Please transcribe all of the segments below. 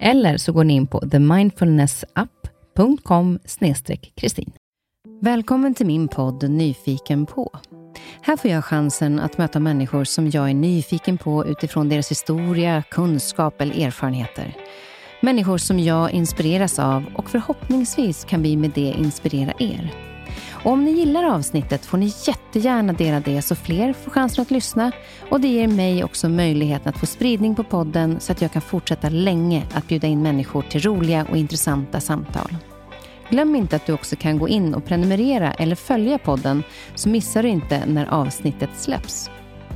Eller så går ni in på themindfulnessapp.com/kristin. Välkommen till min podd Nyfiken på. Här får jag chansen att möta människor som jag är nyfiken på utifrån deras historia, kunskap eller erfarenheter. Människor som jag inspireras av, och förhoppningsvis kan vi med det inspirera er. Och om ni gillar avsnittet får ni jättegärna dela det så fler får chansen att lyssna, och det ger mig också möjligheten att få spridning på podden så att jag kan fortsätta länge att bjuda in människor till roliga och intressanta samtal. Glöm inte att du också kan gå in och prenumerera eller följa podden så missar du inte när avsnittet släpps.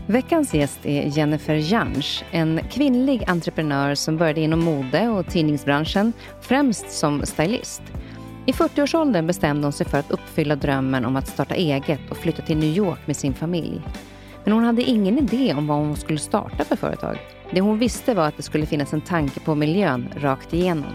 Veckans gäst är Jennifer Jansch, en kvinnlig entreprenör som började inom mode och tidningsbranschen, främst som stylist. I 40-årsåldern bestämde hon sig för att uppfylla drömmen om att starta eget och flytta till New York med sin familj. Men hon hade ingen idé om vad hon skulle starta för företag. Det hon visste var att det skulle finnas en tanke på miljön rakt igenom.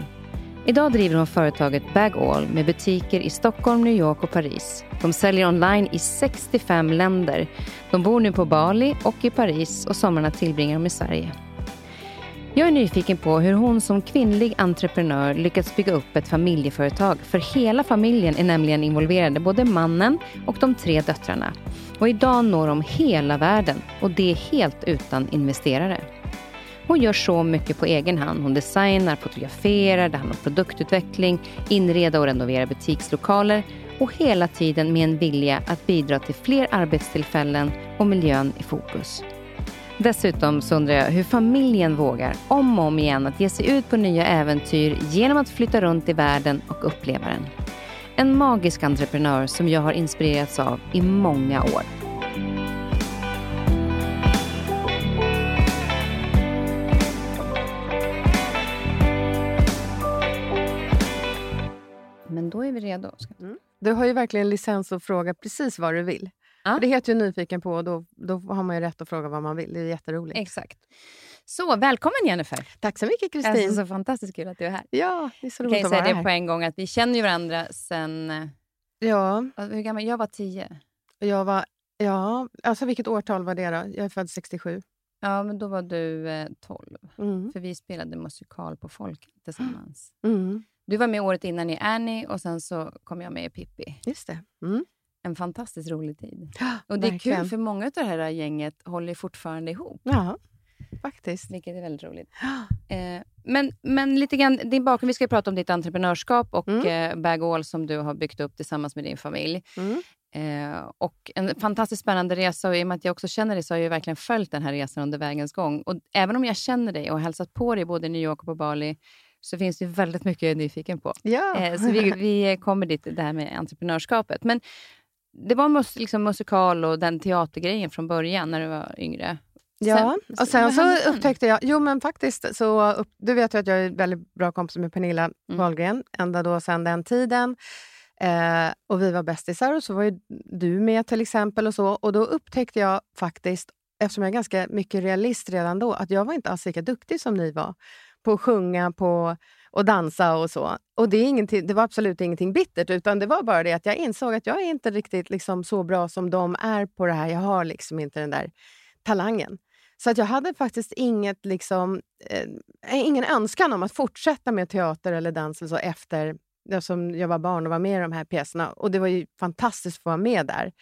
Idag driver hon företaget Bag-all med butiker i Stockholm, New York och Paris. De säljer online i 65 länder. De bor nu på Bali och i Paris, och sommarna tillbringar de i Sverige. Jag är nyfiken på hur hon som kvinnlig entreprenör lyckats bygga upp ett familjeföretag, för hela familjen är nämligen involverade, både mannen och de 3 döttrarna. Och idag når de hela världen, och det är helt utan investerare. Hon gör så mycket på egen hand. Hon designar, fotograferar, det handlar om produktutveckling, inreda och renovera butikslokaler, och hela tiden med en vilja att bidra till fler arbetstillfällen och miljön i fokus. Dessutom så undrar jag hur familjen vågar om och om igen att ge sig ut på nya äventyr genom att flytta runt i världen och uppleva den. En magisk entreprenör som jag har inspirerats av i många år. Men då är vi redo. Du har ju verkligen licens att fråga precis vad du vill. Ah. Det heter ju Nyfiken på, och då har man ju rätt att fråga vad man vill. Det är jätteroligt. Exakt. Så välkommen Jennifer. Tack så mycket Kristin. Det är så fantastiskt kul att du är här. Ja, det är så roligt att vara här. Jag kan säga det på en gång att vi känner ju varandra sen... Ja. Hur gammal? Jag var 10. Alltså vilket årtal var det då? Jag är född 67. Ja, men då var du 12. För vi spelade musikal på folk tillsammans. Mm. Du var med året innan i Annie, och sen så kom jag med i Pippi. Just det. Mm. En fantastiskt rolig tid. Och det är verkligen kul, för många av det här gänget håller fortfarande ihop. Ja, faktiskt. Vilket är väldigt roligt. Men lite grann, din bakgrund, vi ska prata om ditt entreprenörskap och Bag-all som du har byggt upp tillsammans med din familj. Mm. Och en fantastiskt spännande resa, och i och med att jag också känner dig så har jag verkligen följt den här resan under vägens gång. Och även om jag känner dig och har hälsat på dig både i New York och på Bali, så finns det väldigt mycket jag är nyfiken på. Ja. Så vi kommer dit, det här med entreprenörskapet. Men det var liksom musikal och den teatergrejen från början när du var yngre. Ja, och sen så upptäckte jag... Jo, men faktiskt så... Du vet ju att jag är väldigt bra kompis med Pernilla Wahlgren. Ända då sedan den tiden. Och vi var bästisar, och så var ju du med till exempel och så. Och då upptäckte jag faktiskt, eftersom jag är ganska mycket realist redan då, att jag var inte alls lika duktig som ni var på att sjunga, på... och dansa och så. Och det var absolut ingenting bittert, utan det var bara det att jag insåg att jag är inte riktigt liksom så bra som de är på det här. Jag har liksom inte den där talangen. Så att jag hade faktiskt inget liksom, ingen önskan om att fortsätta med teater eller dans eller så efter som jag var barn och var med i de här pjäserna. Och det var ju fantastiskt att få vara med där.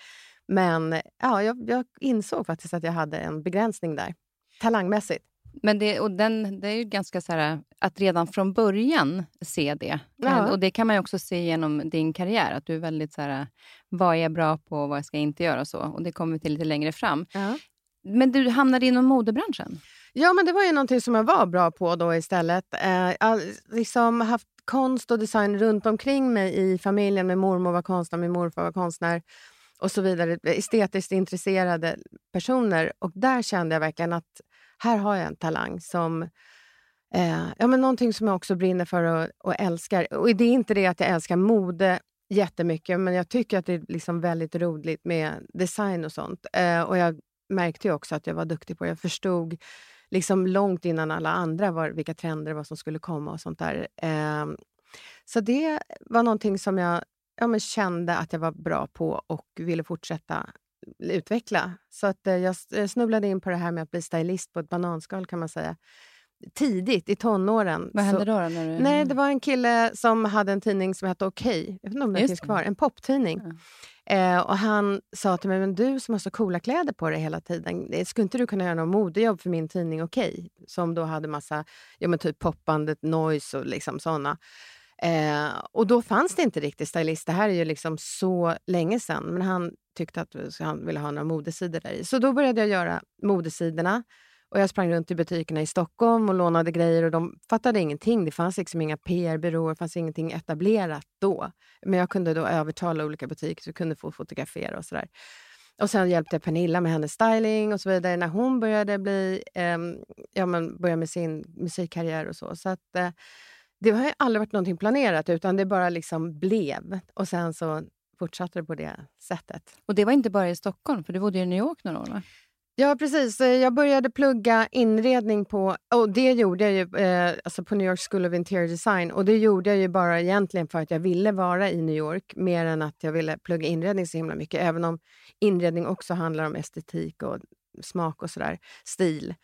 Men ja, jag insåg faktiskt att jag hade en begränsning där. Talangmässigt. Men det är ju ganska så här att redan från början se det. Ja. Och det kan man ju också se genom din karriär. Att du är väldigt så här, vad jag är bra på och vad jag ska inte göra och så. Och det kommer vi till lite längre fram. Ja. Men du hamnade inom modebranschen. Ja, men det var ju någonting som jag var bra på då istället. Jag liksom haft konst och design runt omkring mig i familjen. Min mormor var konstnär, min morfar var konstnär och så vidare. Estetiskt intresserade personer. Och där kände jag verkligen att här har jag en talang som... ja, men någonting som jag också brinner för och älskar. Och det är inte det att jag älskar mode jättemycket. Men jag tycker att det är liksom väldigt roligt med design och sånt. Och jag märkte ju också att jag var duktig på det. Jag förstod liksom långt innan alla andra vilka trender var som skulle komma och sånt där. Så det var någonting som jag kände att jag var bra på och ville fortsätta utveckla. Så att jag snubblade in på det här med att bli stylist på ett bananskal kan man säga. Tidigt i tonåren. Vad hände då? När du... Nej, det var en kille som hade en tidning som hette Okej. Jag vet inte om det finns kvar. En poptidning. Ja. Och han sa till mig, men du som har så coola kläder på dig hela tiden, skulle inte du kunna göra någon modejobb för min tidning Okej? Som då hade massa, typ popbandet, noise och liksom sådana. Och då fanns det inte riktigt stylist. Det här är ju liksom så länge sedan. Men han tyckte att han ville ha några modesidor där i. Så då började jag göra modesidorna. Och jag sprang runt i butikerna i Stockholm och lånade grejer och de fattade ingenting. Det fanns liksom inga PR-byråer, det fanns ingenting etablerat då. Men jag kunde då övertala olika butiker så jag kunde få fotografera och sådär. Och sen hjälpte jag Pernilla med hennes styling och så vidare när hon började bli, börja med sin musikkarriär och så. Så att det har ju aldrig varit någonting planerat utan det bara liksom blev. Och sen så fortsatte det på det sättet. Och det var inte bara i Stockholm för du bodde i New York några år va? Ja, precis. Jag började plugga inredning det gjorde jag ju på New York School of Interior Design. Och det gjorde jag ju bara egentligen för att jag ville vara i New York mer än att jag ville plugga inredning så himla mycket. Även om inredning också handlar om estetik och smak och sådär, stil.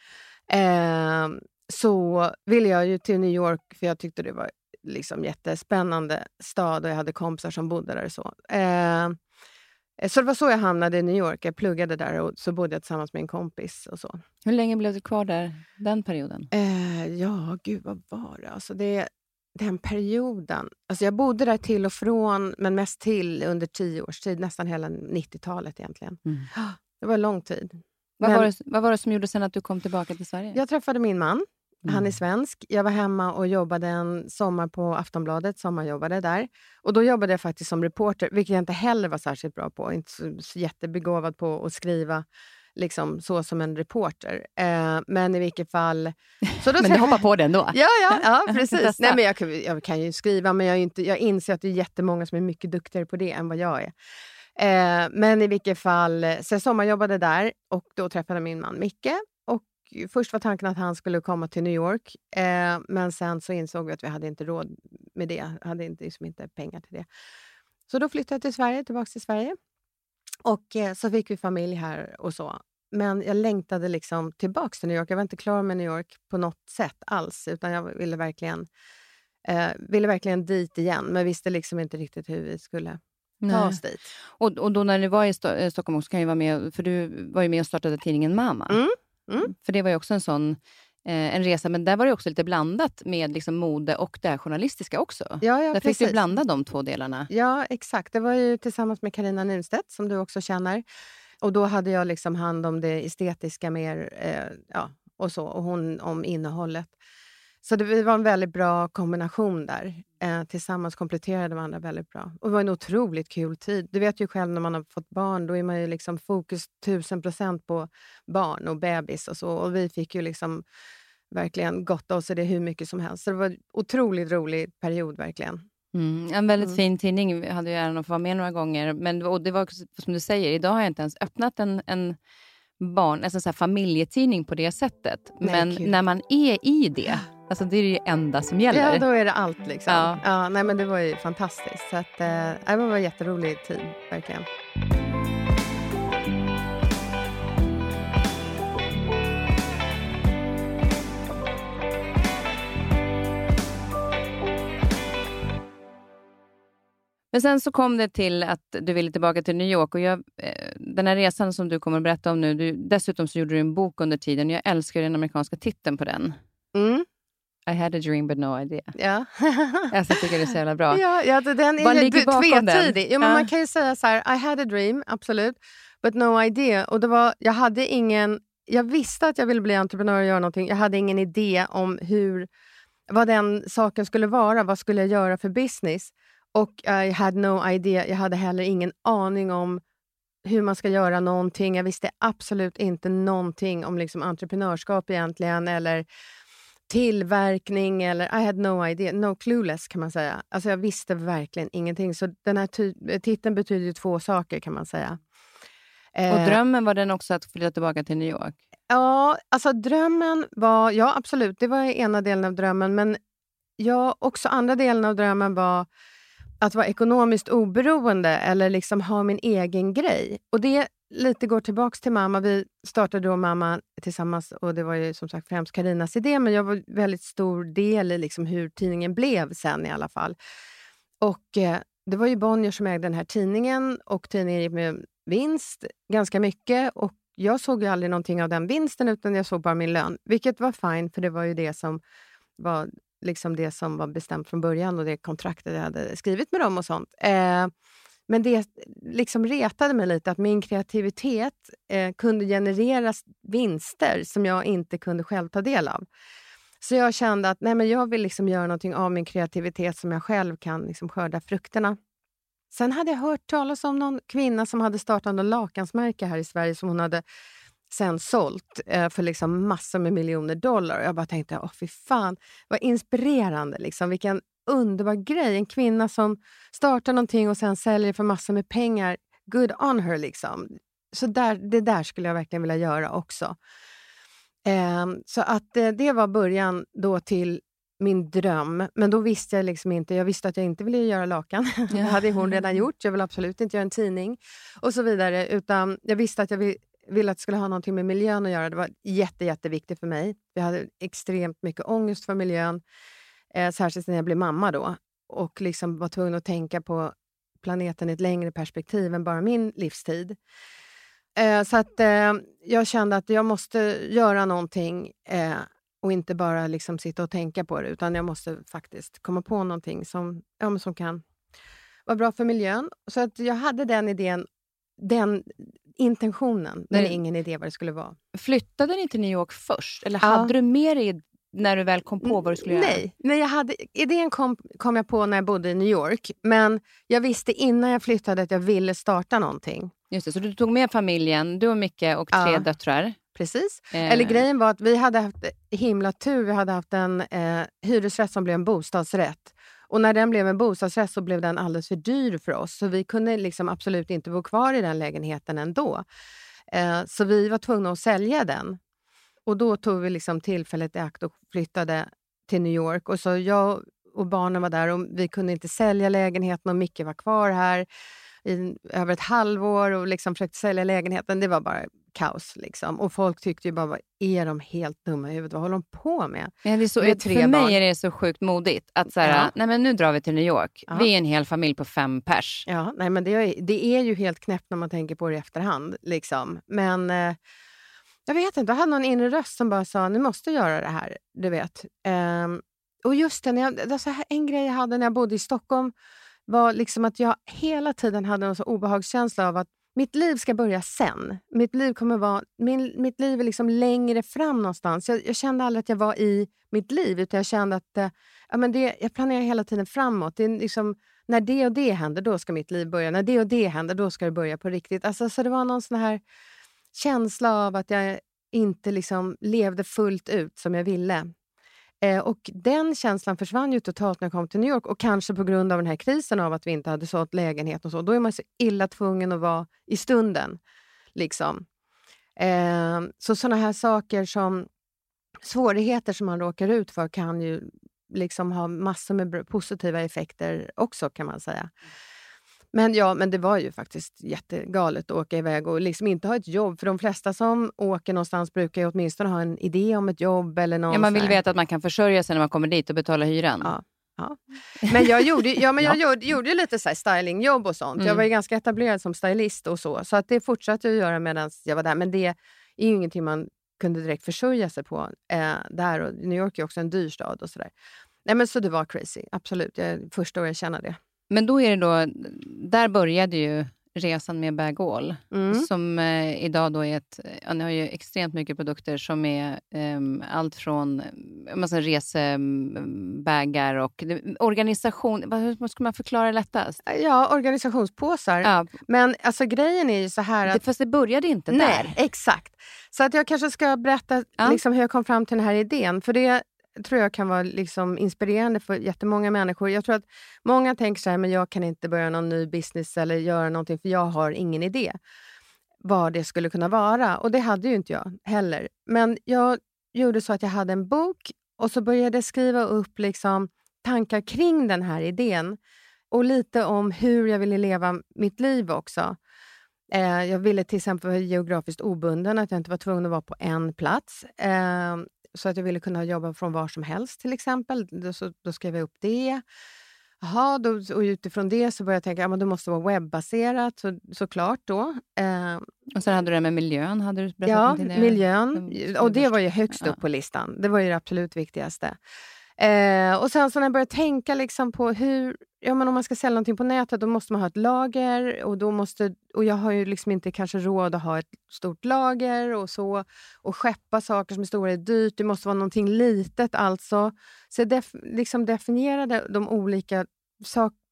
Så ville jag ju till New York för jag tyckte det var liksom jättespännande stad och jag hade kompisar som bodde där och så. Så det var så jag hamnade i New York. Jag pluggade där och så bodde jag tillsammans med en kompis och så. Hur länge blev du kvar där den perioden? Vad var det? Alltså den perioden. Alltså jag bodde där till och från, men mest till under 10 års tid. Nästan hela 90-talet egentligen. Mm. Det var lång tid. Vad var det som gjorde sen att du kom tillbaka till Sverige? Jag träffade min man. Han är svensk. Jag var hemma och jobbade en sommar på Aftonbladet. Sommarjobbade där. Och då jobbade jag faktiskt som reporter. Vilket jag inte heller var särskilt bra på. Inte så jättebegåvad på att skriva. Liksom så som en reporter. Men i vilket fall... Så då men du hoppar på den då? Ja, precis. Nej, men jag kan ju skriva. Men jag inser att det är jättemånga som är mycket duktigare på det än vad jag är. Men i vilket fall... Så jag sommarjobbade där. Och då träffade min man Micke. Först var tanken att han skulle komma till New York. Men sen så insåg vi att vi hade inte råd med det. Hade inte pengar till det. Så då flyttade jag tillbaka till Sverige. Och så fick vi familj här och så. Men jag längtade liksom tillbaka till New York. Jag var inte klar med New York på något sätt alls. Utan jag ville verkligen dit igen. Men visste liksom inte riktigt hur vi skulle... ta oss dit. Och då när du var i Stockholm också kan jag vara med. För du var ju med och startade tidningen Mamma. Mm. För det var ju också en sån en resa, men där var det också lite blandat med liksom mode och det här journalistiska också. Ja, där precis. Fick du blanda de två delarna. Ja, exakt. Det var ju tillsammans med Carina Nylstedt som du också känner. Och då hade jag liksom hand om det estetiska mer och så och hon om innehållet. Så det var en väldigt bra kombination där. Tillsammans kompletterade varandra väldigt bra. Och det var en otroligt kul tid. Du vet ju själv när man har fått barn. Då är man ju liksom fokus 1000% på barn och bebis och så. Och vi fick ju liksom verkligen gotta oss i det hur mycket som helst. Så det var en otroligt rolig period verkligen. En väldigt fin tidning. Jag hade ju äran att få vara med några gånger. Men det var som du säger. Idag har jag inte ens öppnat en barn, alltså så här familjetidning på det sättet. Nej, men kul. När man är i det. Alltså det är ju det enda som gäller. Ja, då är det allt liksom. Ja, nej men det var ju fantastiskt. Så att, det var en jätterolig tid, verkligen. Men sen så kom det till att du ville tillbaka till New York och jag den här resan som du kommer att berätta om nu, dessutom så gjorde du en bok under tiden. Jag älskar den amerikanska titeln på den. Mm. I had a dream but no idea. Ja. Jag tycker det är så jävla bra. Ja, den är ju tvetydig. Ja, men man kan ju säga så här, I had a dream, absolut, but no idea. Och det var, jag visste att jag ville bli entreprenör och göra någonting. Jag hade ingen idé om vad den saken skulle vara. Vad skulle jag göra för business? Och I had no idea. Jag hade heller ingen aning om hur man ska göra någonting. Jag visste absolut inte någonting om liksom entreprenörskap egentligen. Eller tillverkning. Eller I had no idea. No clueless kan man säga. Alltså jag visste verkligen ingenting. Så den här titeln betyder ju två saker kan man säga. Och drömmen var den också att flytta tillbaka till New York? Ja, alltså drömmen var... Ja, absolut. Det var ena delen av drömmen. Men också andra delen av drömmen var att vara ekonomiskt oberoende. Eller liksom ha min egen grej. Och det lite går tillbaka till mamma. Vi startade då mamma tillsammans. Och det var ju som sagt främst Carinas idé. Men jag var väldigt stor del i liksom hur tidningen blev sen i alla fall. Och det var ju Bonnier som ägde den här tidningen. Och tidningen gick med vinst ganska mycket, och jag såg ju aldrig någonting av den vinsten, utan jag såg bara min lön, vilket var fint, för det var ju det som var liksom det som var bestämt från början och det kontraktet jag hade skrivit med dem och sånt. Men det liksom retade mig lite att min kreativitet kunde generera vinster som jag inte kunde själv ta del av. Så jag kände att nej, men jag vill liksom göra någonting av min kreativitet som jag själv kan liksom skörda frukterna. Sen hade jag hört talas om någon kvinna som hade startat en lakansmärke här i Sverige som hon hade sen sålt för liksom massor med miljoner dollar. Och jag bara tänkte, åh fy fan, vad inspirerande liksom. Vilken underbar grej, en kvinna som startar någonting och sen säljer för massor med pengar. Good on her liksom. Så det där skulle jag verkligen vilja göra också. Så att det var början då till min dröm, men då visste jag liksom inte, jag visste att jag inte ville göra lakan. Ja. Det hade hon redan gjort, jag ville absolut inte göra en tidning och så vidare, utan jag visste att jag ville att det skulle ha någonting med miljön att göra. Det var jätteviktigt för mig. Jag hade extremt mycket ångest för miljön, särskilt när jag blev mamma då, och liksom var tvungen att tänka på planeten i ett längre perspektiv än bara min livstid. Så att jag kände att jag måste göra någonting och inte bara liksom sitta och tänka på det. Utan jag måste faktiskt komma på någonting som kan vara bra för miljön. Så att jag hade den idén, den intentionen. Men ingen idé vad det skulle vara. Flyttade ni till New York först? Eller hade du med dig när du väl kom på vad du skulle göra? Nej, idén kom jag på när jag bodde i New York. Men jag visste innan jag flyttade att jag ville starta någonting. Just det, så du tog med familjen, du och Micke och tre döttrar. Precis. Eller grejen var att vi hade haft himla tur. Vi hade haft en hyresrätt som blev en bostadsrätt. Och när den blev en bostadsrätt så blev den alldeles för dyr för oss. Så vi kunde liksom absolut inte bo kvar i den lägenheten ändå. Så vi var tvungna att sälja den. Och då tog vi liksom tillfället i akt och flyttade till New York. Och så jag och barnen var där och vi kunde inte sälja lägenheten och Micke var kvar här i över ett halvår och liksom försökte sälja lägenheten. Det var bara kaos liksom. Och folk tyckte ju bara, vad är de helt dumma i huvudet? Vad håller de på med? Ja, det är så, för mig är det så sjukt modigt att så här, nej men nu drar vi till New York. Ja. Vi är en hel familj på 5 pers. Ja, nej men det är ju helt knäppt när man tänker på det i efterhand liksom. Men jag vet inte, jag hade någon inre röst som bara sa, nu måste göra det här, du vet. Och just det, en grej jag hade när jag bodde i Stockholm var liksom att jag hela tiden hade en så obehagskänsla av att mitt liv ska börja sen. Mitt liv är liksom längre fram någonstans. Jag kände aldrig att jag var i mitt liv, utan jag kände att jag planerar hela tiden framåt. Det är liksom, när det och det händer, då ska mitt liv börja. När det och det händer, då ska det börja på riktigt. Alltså, så det var någon sån här känsla av att jag inte liksom levde fullt ut som jag ville. Och den känslan försvann ju totalt när jag kom till New York. Och kanske på grund av den här krisen av att vi inte hade sålt lägenhet och så. Då är man så illa tvungen att vara i stunden. Liksom. Så sådana här saker som svårigheter som man råkar ut för kan ju liksom ha massor med positiva effekter också kan man säga. Men det var ju faktiskt jättegalet att åka iväg och liksom inte ha ett jobb. För de flesta som åker någonstans brukar ju åtminstone ha en idé om ett jobb eller någonstans. Ja, man vill veta att man kan försörja sig när man kommer dit och betala hyran. Ja, Ja. Men jag gjorde lite så här stylingjobb och sånt. Mm. Jag var ju ganska etablerad som stylist och så. Så att det fortsatte jag göra medan jag var där. Men det är ju ingenting man kunde direkt försörja sig på där. Och New York är också en dyr stad och sådär. Nej, men så det var crazy, absolut. Första året jag känner det. Men då är det då, där började ju resan med Bag-all. Mm. Som idag då är ett, ja, ni har ju extremt mycket produkter som är allt från massa resebägar och organisation, vad ska man förklara lättast? Ja, organisationspåsar. Ja. Men alltså grejen är ju så här att... Fast det började inte där. Nej, exakt. Så att jag kanske ska berätta liksom, hur jag kom fram till den här idén. För det tror jag kan vara liksom inspirerande för jättemånga människor. Jag tror att många tänker så här, men jag kan inte börja någon ny business eller göra någonting för jag har ingen idé vad det skulle kunna vara. Och det hade ju inte jag heller. Men jag gjorde så att jag hade en bok och så började skriva upp liksom tankar kring den här idén och lite om hur jag ville leva mitt liv också. Jag ville till exempel vara geografiskt obunden, att jag inte var tvungen att vara på en plats. Så att jag ville kunna jobba från var som helst till exempel. Då skrev jag upp det. Jaha, och utifrån det så började jag tänka, ja men det måste vara webbaserat såklart då. Och sen hade du det med miljön, hade du berättat någonting? Ja, miljön. Och det var ju högst upp på listan. Det var ju det absolut viktigaste. Och sen så när jag började tänka liksom på hur, ja men om man ska sälja någonting på nätet då måste man ha ett lager och då måste, och jag har ju liksom inte kanske råd att ha ett stort lager och så, och skeppa saker som är stora är dyrt, det måste vara någonting litet alltså, så jag liksom definierade de olika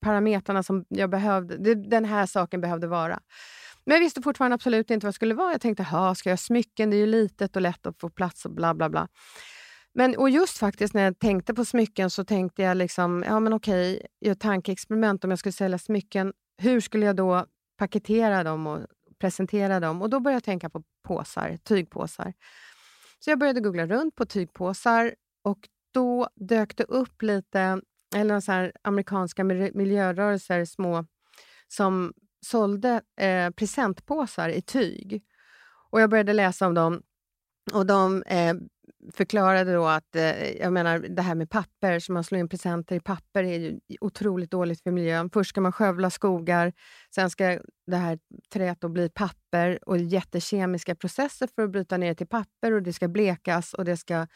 parametrarna som jag behövde, den här saken behövde vara. Men jag visste fortfarande absolut inte vad det skulle vara. Jag tänkte, ska jag smycken, det är ju litet och lätt att få plats och bla bla bla. Men, och just faktiskt när jag tänkte på smycken så tänkte jag liksom, ja men okej, jag tankeexperiment om jag skulle sälja smycken. Hur skulle jag då paketera dem och presentera dem? Och då började jag tänka på påsar, tygpåsar. Så jag började googla runt på tygpåsar och då dök det upp lite, eller så här amerikanska miljörörelser små som sålde presentpåsar i tyg. Och jag började läsa om dem och de... förklarade då att jag menar det här med papper, som man slår in presenter i papper, är ju otroligt dåligt för miljön. Först ska man skövla skogar, sen ska det här träet då bli papper och jättekemiska processer för att bryta ner till papper, och det ska blekas och det ska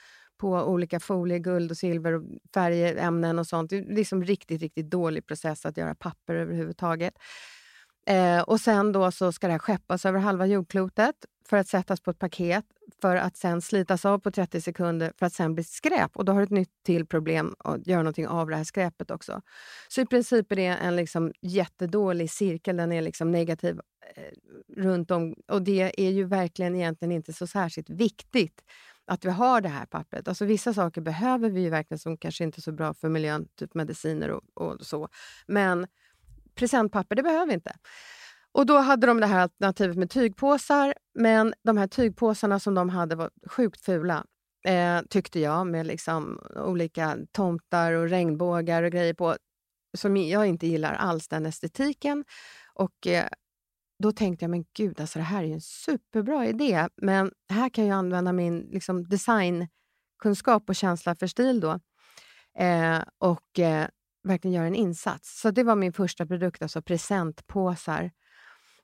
på olika folie, guld och silver och färger, ämnen och sånt. Det är liksom riktigt, riktigt dålig process att göra papper överhuvudtaget. Och sen då så ska det här skeppas över halva jordklotet för att sättas på ett paket, för att sen slitas av på 30 sekunder för att sen bli skräp. Och då har du ett nytt till problem att göra någonting av det här skräpet också. Så i princip är det en liksom jättedålig cirkel, den är liksom negativ runt om. Och det är ju verkligen egentligen inte så särskilt viktigt att vi har det här pappret. Alltså vissa saker behöver vi ju verkligen som kanske inte är så bra för miljön, typ mediciner och så. Men presentpapper, det behöver vi inte. Och då hade de det här alternativet med tygpåsar. Men de här tygpåsarna som de hade var sjukt fula. Tyckte jag, med liksom olika tomtar och regnbågar och grejer på. Som jag inte gillar alls den estetiken. Och då tänkte jag, men gud alltså det här är ju en superbra idé. Men här kan jag använda min liksom designkunskap och känsla för stil då. Verkligen göra en insats. Så det var min första produkt, alltså presentpåsar.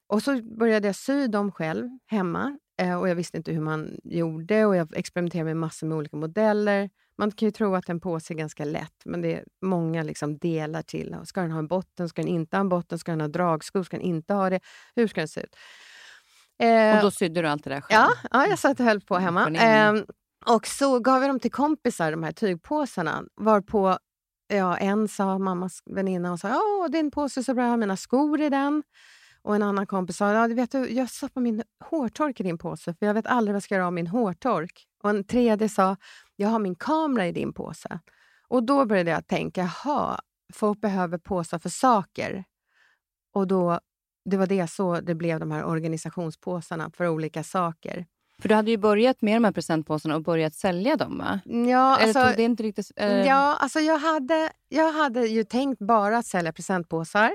Och så började jag sy dem själv hemma. Och jag visste inte hur man gjorde. Och jag experimenterade med massor med olika modeller. Man kan ju tro att en påse är ganska lätt. Men det är många liksom delar till. Ska den ha en botten? Ska den inte ha en botten? Ska den ha dragskor? Ska den inte ha det? Hur ska den se ut? Och då sydde du allt det där själv? Ja, jag satt och höll på hemma. Och så gav jag dem till kompisar, de här tygpåsarna. Varpå... Ja, en sa, mammas väninna, och sa, din påse är så bra, jag har mina skor i den. Och en annan kompis sa, vet du, jag stoppar min hårtork i din påse, för jag vet aldrig vad jag ska göra av min hårtork. Och en tredje sa, jag har min kamera i din påse. Och då började jag tänka, folk behöver påsar för saker. Och då, det var det så det blev de här organisationspåsarna för olika saker. För du hade ju börjat med de här presentpåsarna och börjat sälja dem, va? Ja, alltså, eller tog det inte riktigt, ja, alltså jag hade ju tänkt bara att sälja presentpåsar.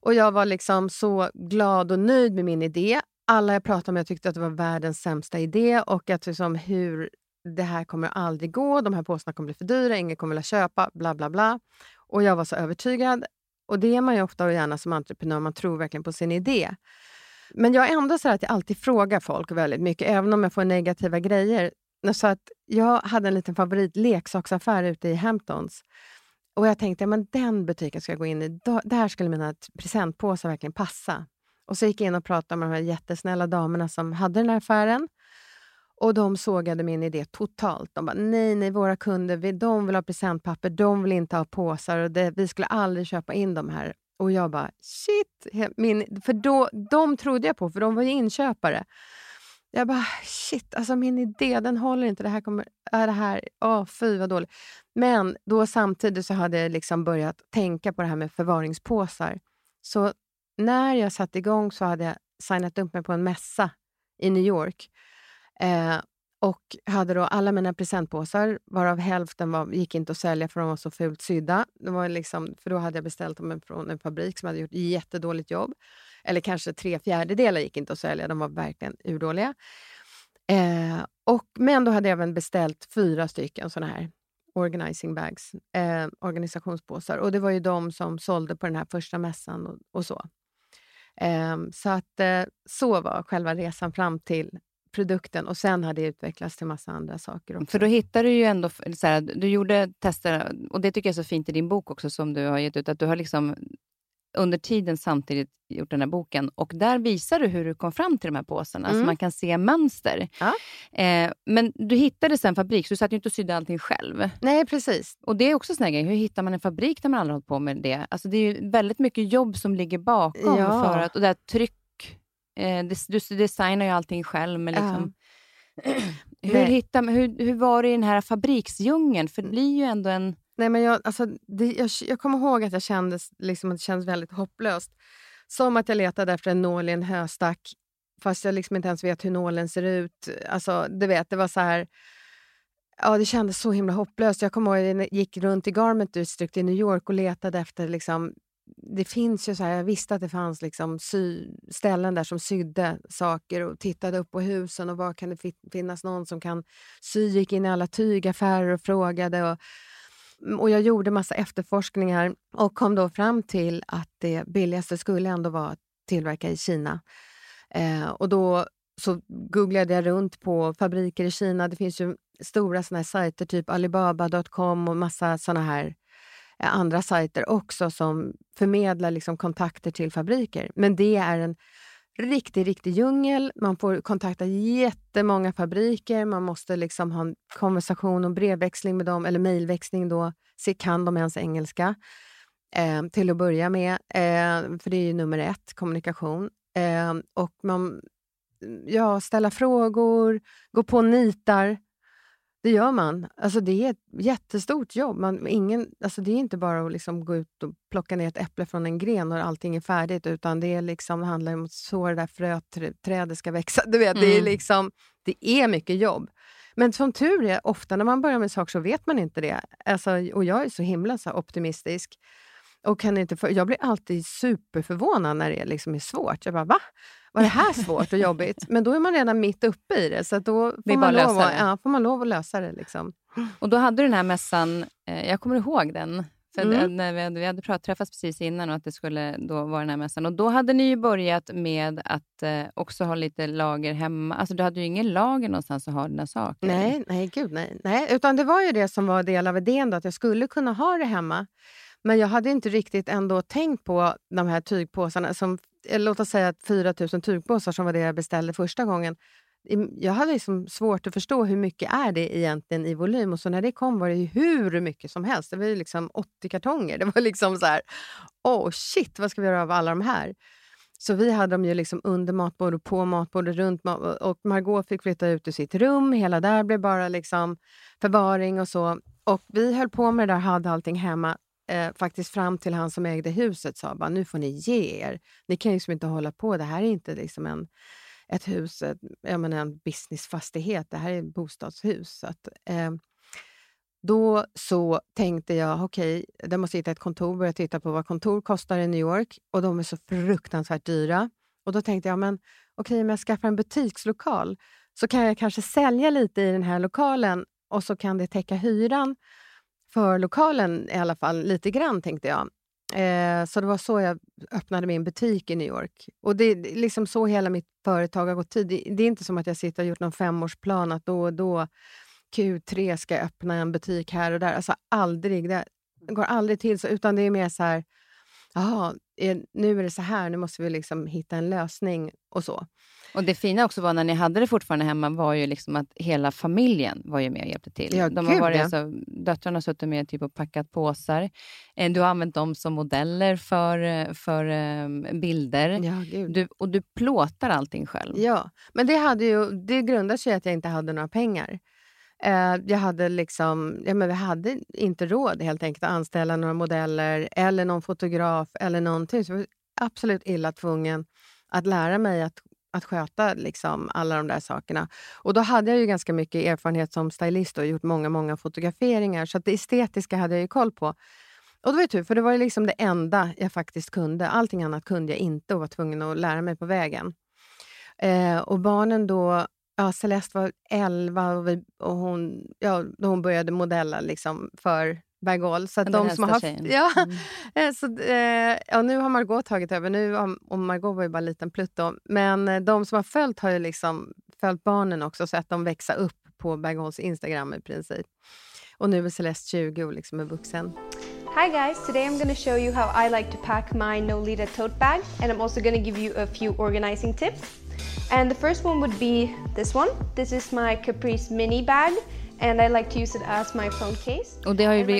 Och jag var liksom så glad och nöjd med min idé. Alla jag pratade med tyckte att det var världens sämsta idé. Och att liksom hur det här kommer aldrig gå, de här påsarna kommer bli för dyra, ingen kommer vilja köpa, bla bla bla. Och jag var så övertygad. Och det är man ju ofta och gärna som entreprenör, man tror verkligen på sin idé. Men jag är ändå så här att jag alltid frågar folk väldigt mycket, även om jag får negativa grejer. Så att jag hade en liten favoritleksaksaaffär ute i Hamptons. Och jag tänkte, men den butiken ska jag gå in i, där skulle mina presentpåsar verkligen passa. Och så gick jag in och pratade med de här jättesnälla damerna som hade den här affären. Och de sågade min idé totalt. De bara, nej, våra kunder, de vill ha presentpapper, de vill inte ha påsar. Och vi skulle aldrig köpa in de här. Och jag bara, shit. För då, de trodde jag på, för de var ju inköpare. Jag bara, shit, alltså min idé, den håller inte. Fy vad dåligt. Men då samtidigt så hade jag liksom börjat tänka på det här med förvaringspåsar. Så när jag satt igång så hade jag signat upp mig på en mässa i New York. Och hade då alla mina presentpåsar, varav hälften gick inte att sälja för de var så fult sydda. Det var liksom, för då hade jag beställt dem från en fabrik som hade gjort jättedåligt jobb. Eller kanske 3/4 gick inte att sälja, de var verkligen urdåliga. Men då hade jag även beställt 4 stycken sådana här organizing bags, organisationspåsar. Och det var ju de som sålde på den här första mässan och så. Så var själva resan fram till produkten, och sen hade det utvecklats till massa andra saker också. För då hittar du ju ändå så här, du gjorde tester, och det tycker jag är så fint i din bok också som du har gett ut, att du har liksom under tiden samtidigt gjort den här boken, och där visar du hur du kom fram till de här påsarna, så man kan se mönster. Ja. Men du hittade sen fabrik, så du satt ju inte och sydde allting själv. Nej, precis. Och det är också sån här grej, hur hittar man en fabrik där man aldrig har hållit på med det? Alltså det är ju väldigt mycket jobb som ligger bakom, ja. För att, och det här tryck, du designar ju allting själv, men liksom, hur var det i den här fabriksdjungeln? För det blir ju ändå en... Nej, men jag kommer ihåg att jag kände liksom, att det kändes väldigt hopplöst. Som att jag letade efter en nål i en höstack, fast jag liksom inte ens vet hur nålen ser ut. Alltså, du vet, det var så här... Ja, det kändes så himla hopplöst. Jag kommer ihåg att jag gick runt i Garment District i New York och letade efter liksom... Det finns ju så här, jag visste att det fanns liksom ställen där som sydde saker, och tittade upp på husen och var kan det finnas någon som kan sy, gick in i alla tygaffärer och frågade, och jag gjorde massa efterforskningar och kom då fram till att det billigaste skulle ändå vara att tillverka i Kina. Och då så googlade jag runt på fabriker i Kina. Det finns ju stora såna här sajter typ Alibaba.com och massa såna här andra sajter också som förmedlar liksom kontakter till fabriker. Men det är en riktig djungel. Man får kontakta jättemånga fabriker. Man måste liksom ha en konversation och brevväxling med dem, eller mejlväxling då. Se, kan de ens engelska? Till att börja med. För det är ju nummer 1, kommunikation. Och man ställa frågor, gå på nitar. Det gör man. Alltså det är ett jättestort jobb. Det är inte bara att liksom gå ut och plocka ner ett äpple från en gren och allting är färdigt, utan det är liksom, handlar om att så det där fröträdet ska växa. Du vet, det är liksom, det är mycket jobb. Men som tur är, ofta när man börjar med saker så vet man inte det. Alltså, och jag är så himla så här optimistisk. Och jag blir alltid superförvånad när det liksom är svårt. Jag bara, va? Var det här svårt och jobbigt? Men då är man redan mitt uppe i det. Så att då får man lov att lösa det. Liksom. Och då hade du den här mässan, jag kommer ihåg den. För vi hade träffats precis innan, och att det skulle då vara den här mässan. Och då hade ni ju börjat med att också ha lite lager hemma. Alltså du hade ju ingen lager någonstans att ha dina saker. Nej, gud nej. Utan det var ju det som var del av idén då, att jag skulle kunna ha det hemma. Men jag hade inte riktigt ändå tänkt på de här tygpåsarna. Som, låt oss säga att 4 000 tygpåsar som var det jag beställde första gången. Jag hade liksom svårt att förstå hur mycket är det egentligen i volym. Och så när det kom var det ju hur mycket som helst. Det var ju liksom 80 kartonger. Det var liksom så här, shit, vad ska vi göra av alla de här? Så vi hade dem ju liksom under matbord och på matbord och runt matbord. Och Margaux fick flytta ut ur sitt rum. Hela där blev bara liksom förvaring och så. Och vi höll på med det där, hade allting hemma. Faktiskt fram till han som ägde huset sa bara, nu får ni ge er, ni kan liksom inte hålla på, det här är inte liksom ett hus, en businessfastighet, det här är ett bostadshus. Så att, då så tänkte jag, okej, där måste jag hitta ett kontor, börja titta på vad kontor kostar i New York, och de är så fruktansvärt dyra. Och då tänkte jag, men okej, om jag skaffar en butikslokal så kan jag kanske sälja lite i den här lokalen och så kan det täcka hyran för lokalen i alla fall lite grann, tänkte jag. Så det var så jag öppnade min butik i New York. Och det är liksom så hela mitt företag har gått tid. Det är inte som att jag sitter och gjort någon femårsplan att då och då Q3 ska jag öppna en butik här och där. Alltså aldrig, det går aldrig till så, utan det är mer så här, jaha, nu är det så här, nu måste vi liksom hitta en lösning och så. Och det fina också var när ni hade det fortfarande hemma var ju liksom att hela familjen var ju med och hjälpte till. Ja, de har varit, alltså, döttrarna har suttit med typ och packat påsar. Du har använt dem som modeller för bilder. Ja, gud. Du plåtar allting själv. Ja, men det grundas ju att jag inte hade några pengar. Jag hade liksom, ja, men vi hade inte råd helt enkelt att anställa några modeller eller någon fotograf eller någonting. Så jag var absolut illa tvungen att lära mig att sköta liksom alla de där sakerna. Och då hade jag ju ganska mycket erfarenhet som stylist och gjort många, många fotograferingar. Så att det estetiska hade jag ju koll på. Och det var ju tur, för det var ju liksom det enda jag faktiskt kunde. Allting annat kunde jag inte och var tvungen att lära mig på vägen. Och barnen då, ja, Celeste var 11 och hon, ja, då hon började modella liksom för Bag-all. Så att de som har haft, ja, så, ja, nu har Margaux tagit över. Nu, och Margaux var ju bara en liten plutt då. Men de som har följt har ju liksom följt barnen också, så att de växer upp på Bag-alls Instagram i princip. Och nu är Celeste 20 och liksom är vuxen. Hi guys, today I'm going to show you how I like to pack my Nolita tote bag, and I'm also going to give you a few organizing tips. And the first one would be this one. This is my Caprice mini bag and I like to use it as my phone case.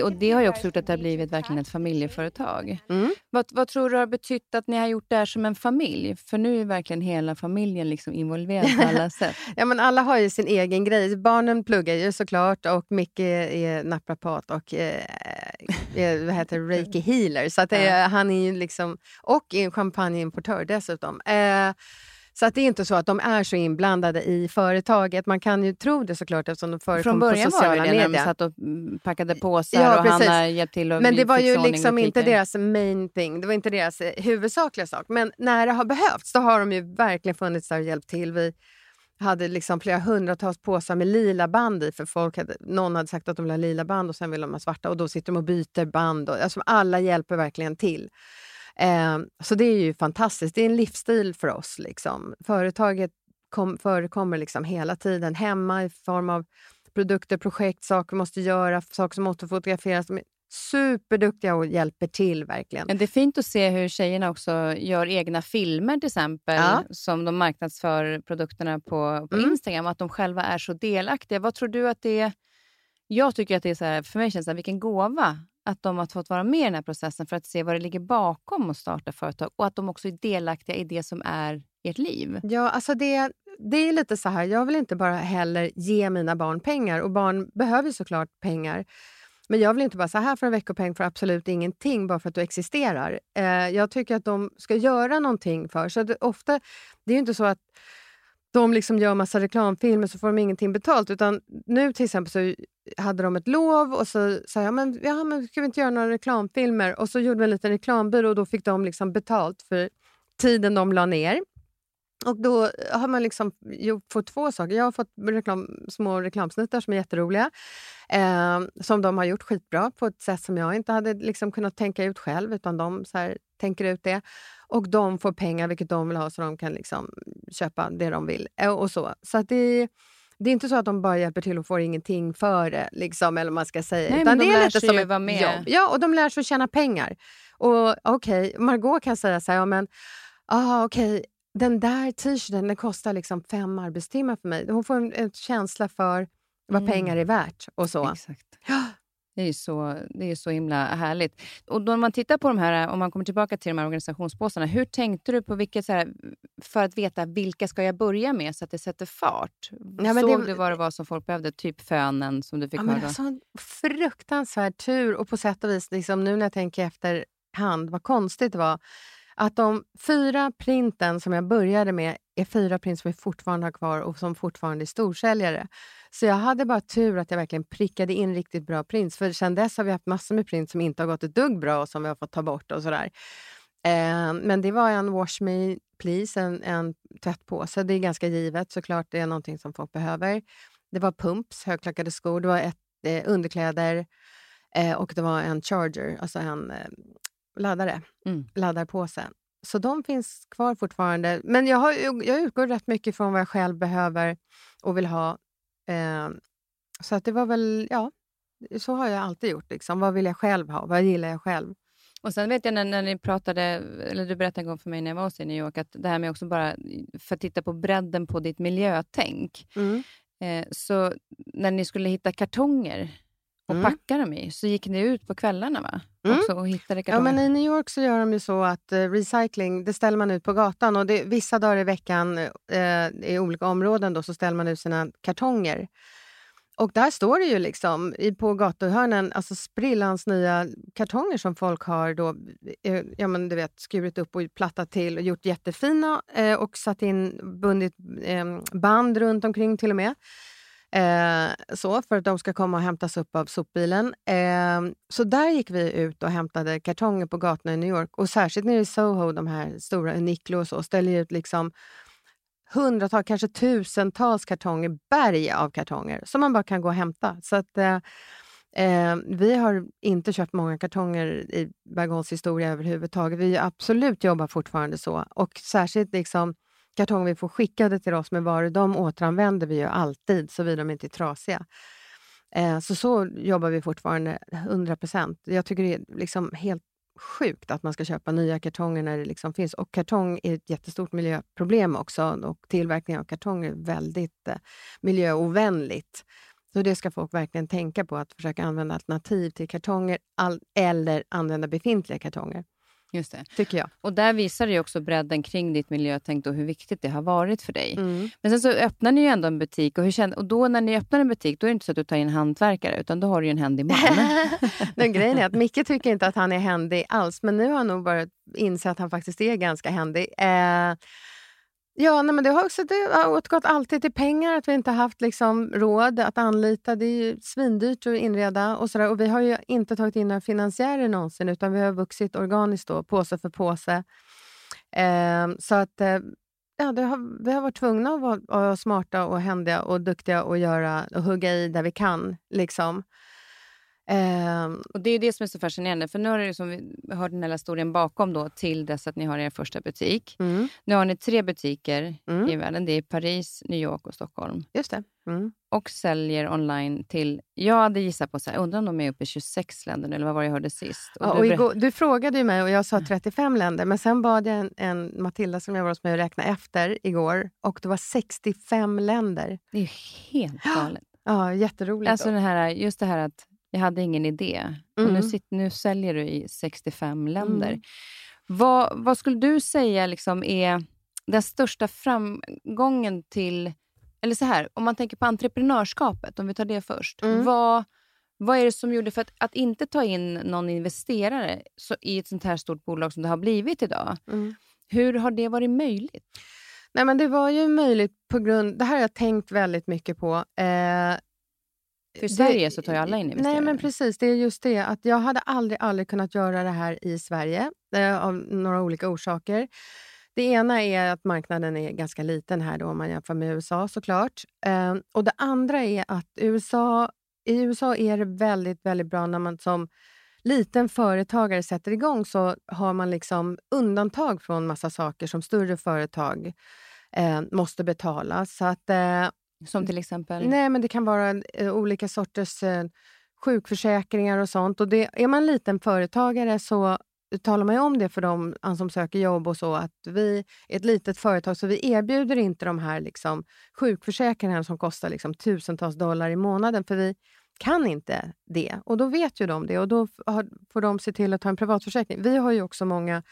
Och det har ju också gjort att det har blivit verkligen ett familjeföretag. Mm. Vad tror du har betytt att ni har gjort det här som en familj? För nu är verkligen hela familjen liksom involverad på alla sätt. Ja, men alla har ju sin egen grej. Barnen pluggar ju såklart och Micke är naprapat och vad heter Reiki healer. Så att han är ju liksom, och är en champagneimportör dessutom. Så att det är inte så att de är så inblandade i företaget. Man kan ju tro det såklart eftersom de förekom på sociala medier. Från början var det när de satt och packade påsar, ja, och precis. Hanna hjälpte till. Och men det var ju liksom inte deras main thing. Det var inte deras huvudsakliga sak. Men när det har behövts, då har de ju verkligen funnits där och hjälpt till. Vi hade liksom flera hundratals påsar med lila band i. För någon hade sagt att de ville ha lila band och sen ville de ha svarta. Och då sitter de och byter band. Och, alltså, alla hjälper verkligen till. Så det är ju fantastiskt. Det är en livsstil för oss liksom. Företaget förekommer liksom hela tiden hemma i form av produkter, projekt, saker vi måste göra, saker som måste fotograferas. De är superduktiga och hjälper till verkligen. Men det är fint att se hur tjejerna också gör egna filmer till exempel, ja, som de marknadsför produkterna på Instagram, och att de själva är så delaktiga. Vad tror du att det är? Jag tycker att det är så här, för mig känns det här, vilken gåva att de har fått vara med i den här processen för att se vad det ligger bakom att starta företag. Och att de också är delaktiga i det som är ert liv. Ja, alltså det är lite så här. Jag vill inte bara heller ge mina barn pengar. Och barn behöver såklart pengar. Men jag vill inte bara så här för en veckopeng för absolut ingenting. Bara för att du existerar. Jag tycker att de ska göra någonting för. Så det, ofta, det är ju inte så att de liksom gör massa reklamfilmer så får de ingenting betalt. Utan nu till exempel så hade de ett lov och så sa jag, men ska vi inte göra några reklamfilmer? Och så gjorde vi en liten reklambyrå och då fick de liksom betalt för tiden de la ner. Och då har man liksom fått två saker. Jag har fått små reklamsnittar som är jätteroliga. Som de har gjort skitbra på ett sätt som jag inte hade liksom kunnat tänka ut själv. Utan de så här, tänker ut det. Och de får pengar vilket de vill ha så de kan liksom köpa det de vill. Och så. Så att det är inte så att de bara hjälper till och får ingenting för det. Liksom, eller man ska säga. Nej, utan men de det är lär lite sig som ju vara med. Jobb. Ja, och de lär sig att tjäna pengar. Och okej, Margaux kan säga så här, ja men, aha okej. Den där t-shirten, den kostar liksom 5 arbetstimmar för mig. Hon får en känsla för vad pengar är värt och så. Exakt. Ja. Det är ju så himla härligt. Och då man tittar på de här, om man kommer tillbaka till de här organisationspåsarna, hur tänkte du på vilket, så här, för att veta vilka ska jag börja med så att det sätter fart? Ja, såg du vad det var som folk behövde? Typ fönen som du fick höra? Ja, men alltså en fruktansvärd tur och på sätt och vis, liksom, nu när jag tänker efterhand, vad konstigt det var. Att de 4 printen som jag började med är 4 print som jag fortfarande har kvar och som fortfarande är storsäljare. Så jag hade bara tur att jag verkligen prickade in riktigt bra print. För sedan dess har vi haft massor med print som inte har gått ett dugg bra och som vi har fått ta bort och sådär. Men det var en wash me please, en tvättpåse. Det är ganska givet, såklart det är någonting som folk behöver. Det var pumps, högklackade skor, det var ett underkläder och det var en charger, alltså en laddare, laddarpåse. Så de finns kvar fortfarande. Men jag utgår rätt mycket från vad jag själv behöver och vill ha. Så att det var väl, ja, så har jag alltid gjort liksom. Vad vill jag själv ha? Vad gillar jag själv? Och sen vet jag när ni pratade, eller du berättade en gång för mig när jag var hos i New York, att det här med också bara för att titta på bredden på ditt miljötänk. Mm. Så när ni skulle hitta kartonger och packa dem i, så gick ni ut på kvällarna, va? Också och hittade kartonger. Ja, men i New York så gör de ju så att recycling, det ställer man ut på gatan. Och det, vissa dagar i veckan i olika områden då, så ställer man ut sina kartonger. Och där står det ju liksom på gatuhörnen, alltså sprillans nya kartonger som folk har då, ja men du vet, skurit upp och plattat till och gjort jättefina och satt in, bundit band runt omkring till och med. Så för att de ska komma och hämtas upp av sopbilen. Så där gick vi ut och hämtade kartonger på gatorna i New York, och särskilt nere i Soho, de här stora Uniqlo och så, ställer ut liksom hundratals, kanske tusentals kartonger, berg av kartonger som man bara kan gå och hämta. Så att vi har inte köpt många kartonger i Bag-alls historia överhuvudtaget. Vi absolut jobbar fortfarande så, och särskilt liksom kartonger vi får skickade till oss med varor, de återanvänder vi ju alltid såvida de inte är trasiga. Så jobbar vi fortfarande 100%. Jag tycker det är liksom helt sjukt att man ska köpa nya kartonger när det liksom finns. Och kartong är ett jättestort miljöproblem också. Och tillverkning av kartonger är väldigt miljöovänligt. Så det ska folk verkligen tänka på, att försöka använda alternativ till kartonger eller använda befintliga kartonger. Just det. Tycker jag. Och där visar det också bredden kring ditt miljötänk och hur viktigt det har varit för dig. Mm. Men sen så öppnar ni ju ändå en butik. Och då när ni öppnar en butik, då är det inte så att du tar in hantverkare, utan då har du ju en händig man. Den grejen är att Micke tycker inte att han är händig alls. Men nu har han nog bara insett att han faktiskt är ganska händig. Ja, nej, men det har åtgått alltid till pengar, att vi inte haft liksom råd att anlita. Det är ju svindyrt att inreda och sådär. Och vi har ju inte tagit in några finansiärer någonsin, utan vi har vuxit organiskt då, påse för påse. Så att ja, vi har varit tvungna att vara smarta och händiga och duktiga och göra och hugga i där vi kan liksom. Och det är ju det som är så fascinerande, för nu har det, som vi hört, den hela historien bakom då till dess att ni har er första butik. Nu har ni 3 butiker i världen, det är Paris, New York och Stockholm. Just det. Och säljer online till, jag hade gissat på så här, undrar om de är uppe i 26 länder nu, eller vad var det jag hörde sist? Och ja, och igår, du frågade ju mig och jag sa 35 länder, men sen bad jag en Matilda som jag var hos mig att räkna efter igår, och det var 65 länder. Det är ju helt galet. Ja, jätteroligt. Alltså just det här att jag hade ingen idé. Och nu säljer du i 65 länder. Vad skulle du säga liksom är den största framgången till, eller så här, om man tänker på entreprenörskapet, om vi tar det först. Vad är det som gjorde, för att inte ta in någon investerare så, i ett sånt här stort bolag som det har blivit idag? Hur har det varit möjligt? Nej, men det var ju möjligt på grund, det här har jag tänkt väldigt mycket på. För Sverige så tar ju alla in investerare. Nej, men precis, det är just det, att jag hade aldrig kunnat göra det här i Sverige av några olika orsaker. Det ena är att marknaden är ganska liten här då, om man jämför med USA såklart. Och det andra är att i USA är det väldigt, väldigt bra när man som liten företagare sätter igång, så har man liksom undantag från massa saker som större företag måste betala. Så att som till exempel? Nej, men det kan vara olika sorters sjukförsäkringar och sånt. Och det, är man en liten företagare så talar man ju om det för dem som söker jobb och så. Att vi är ett litet företag, så vi erbjuder inte de här liksom sjukförsäkringarna som kostar liksom tusentals dollar i månaden. För vi kan inte det. Och då vet ju de det. Och då får de se till att ta en privatförsäkring. Vi har ju också många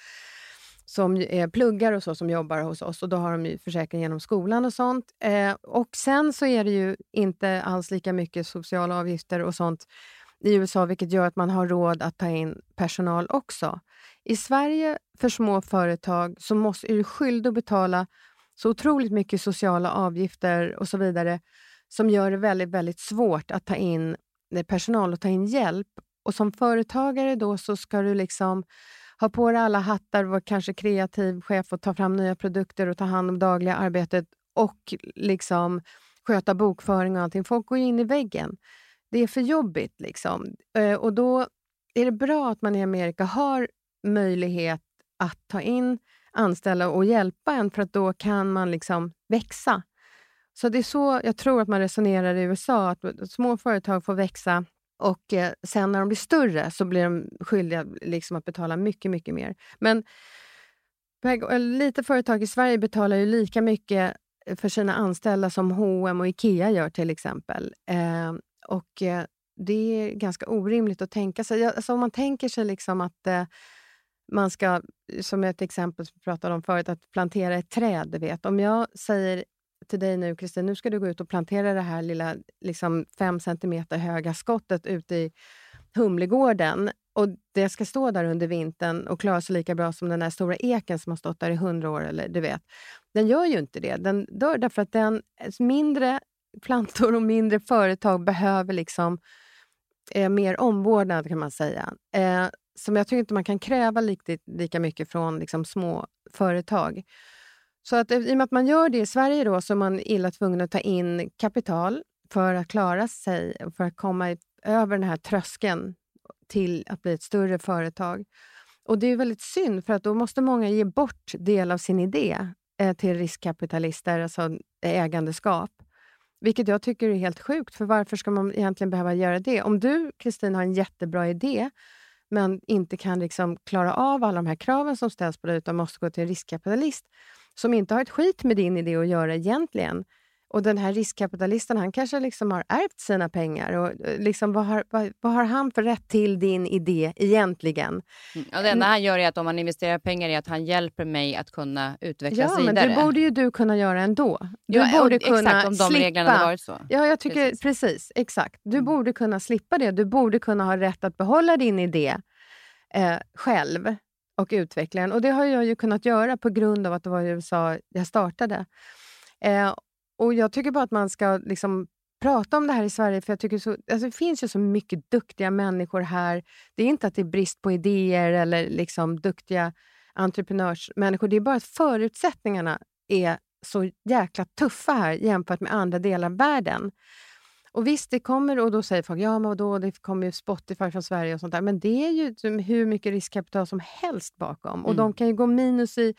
som pluggar och så, som jobbar hos oss, och då har de ju försäkring genom skolan och sånt. Och sen så är det ju inte alls lika mycket sociala avgifter och sånt i USA, vilket gör att man har råd att ta in personal också. I Sverige för små företag så måste du skyldig att betala så otroligt mycket sociala avgifter och så vidare, som gör det väldigt, väldigt svårt att ta in personal och ta in hjälp. Och som företagare då så ska du liksom ha på dig alla hattar, vara kanske kreativ chef och ta fram nya produkter och ta hand om dagliga arbetet och liksom sköta bokföring och allting. Folk går ju in i väggen. Det är för jobbigt liksom. Och då är det bra att man i Amerika har möjlighet att ta in anställa och hjälpa en, för att då kan man liksom växa. Så det är så jag tror att man resonerar i USA, att små företag får växa och sen när de blir större så blir de skyldiga liksom att betala mycket, mycket mer. Men lite företag i Sverige betalar ju lika mycket för sina anställda som H&M och IKEA gör till exempel. Och det är ganska orimligt att tänka sig. Alltså om man tänker sig liksom att man ska, som ett exempel som vi pratade om förut, att plantera ett träd, du vet. Om jag säger till dig nu, Kristin, nu ska du gå ut och plantera det här lilla liksom 5 centimeter höga skottet ute i Humlegården, och det ska stå där under vintern och klara sig lika bra som den där stora eken som har stått där i 100 år, eller du vet. Den gör ju inte det. Den dör därför att den mindre plantor och mindre företag behöver liksom mer omvårdnad, kan man säga. Som jag tycker inte man kan kräva lika mycket från liksom små företag. Så att, i och med att man gör det i Sverige då, så är man illa tvungen att ta in kapital för att klara sig, för att komma över den här tröskeln till att bli ett större företag. Och det är väldigt synd, för att då måste många ge bort del av sin idé till riskkapitalister, alltså ägandeskap. Vilket jag tycker är helt sjukt, för varför ska man egentligen behöva göra det? Om du, Kristin, har en jättebra idé men inte kan liksom klara av alla de här kraven som ställs på dig, utan måste gå till en riskkapitalist som inte har ett skit med din idé att göra egentligen. Och den här riskkapitalisten, han kanske liksom har ärvt sina pengar. Och liksom, vad har han för rätt till din idé egentligen? Ja, det enda han gör är att om han investerar pengar är att han hjälper mig att kunna utvecklas vidare. Ja, men det borde ju du kunna göra ändå. Du borde kunna om de slippa. Reglerna hade varit så. Ja, jag tycker precis exakt. Du borde kunna slippa det. Du borde kunna ha rätt att behålla din idé själv och utveckla den. Och det har jag ju kunnat göra på grund av att det var i USA jag startade. Och jag tycker bara att man ska liksom prata om det här i Sverige, för jag tycker så, alltså det finns ju så mycket duktiga människor här. Det är inte att det är brist på idéer eller liksom duktiga entreprenörsmänniskor. Det är bara att förutsättningarna är så jäkla tuffa här jämfört med andra delar av världen. Och visst, det kommer, och då säger folk, ja men då det kommer ju Spotify från Sverige och sånt där. Men det är ju hur mycket riskkapital som helst bakom. Och de kan ju gå minus i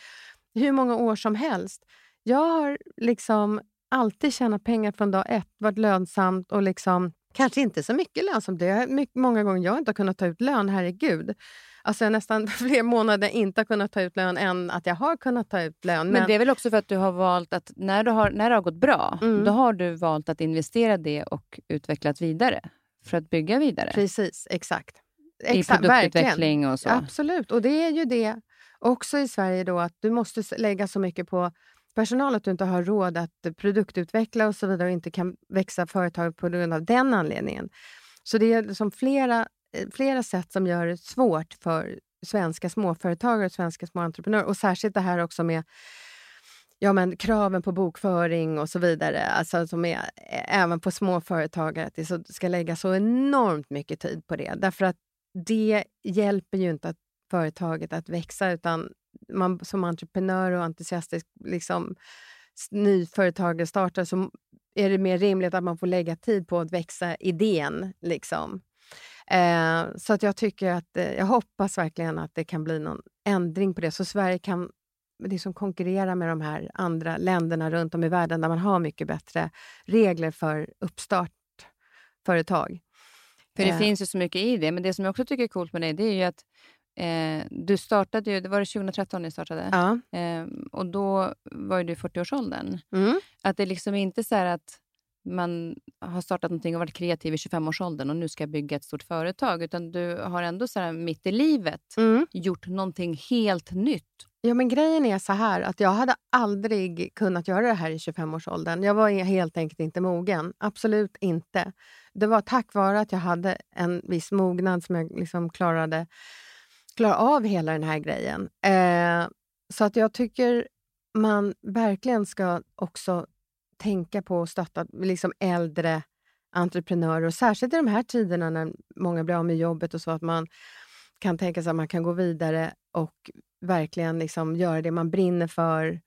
hur många år som helst. Jag har liksom alltid tjänat pengar från dag ett, varit lönsamt och liksom kanske inte så mycket lönsamt. Det är många gånger jag inte har kunnat ta ut lön, herregud. Alltså jag nästan fler månader inte har kunnat ta ut lön än att jag har kunnat ta ut lön. Men det är väl också för att du har valt att när det har gått bra, då har du valt att investera det och utvecklat vidare för att bygga vidare. Precis, exakt i produktutveckling verkligen. Och så. Absolut, och det är ju det också i Sverige då, att du måste lägga så mycket på personal att du inte har råd att produktutveckla och så vidare, och inte kan växa företag på grund av den anledningen. Så det är liksom flera sätt som gör det svårt för svenska småföretagare och svenska småentreprenörer, och särskilt det här också med kraven på bokföring och så vidare, alltså som är även på småföretagare, att det ska lägga så enormt mycket tid på det, därför att det hjälper ju inte att företaget att växa, utan man som entreprenör och entusiastisk liksom nyföretagare startar, så är det mer rimligt att man får lägga tid på att växa idén liksom. Så att jag tycker att jag hoppas verkligen att det kan bli någon ändring på det, så Sverige kan liksom konkurrera med de här andra länderna runt om i världen där man har mycket bättre regler för uppstartföretag. För det finns ju så mycket i det, men det som jag också tycker är coolt med det är ju att du startade ju, det var det 2013 ni startade, ja. Och då var ju du 40-årsåldern. Att det liksom inte så här att man har startat någonting och varit kreativ i 25-årsåldern och nu ska bygga ett stort företag, utan du har ändå så här mitt i livet gjort någonting helt nytt. Ja, men grejen är så här att jag hade aldrig kunnat göra det här i 25-årsåldern. Jag var helt enkelt inte mogen. Absolut inte. Det var tack vare att jag hade en viss mognad som jag liksom klara av hela den här grejen. Så att jag tycker man verkligen ska också tänka på att stötta liksom äldre entreprenörer, och särskilt i de här tiderna när många blir av med jobbet och så, att man kan tänka sig att man kan gå vidare och verkligen liksom göra det man brinner för.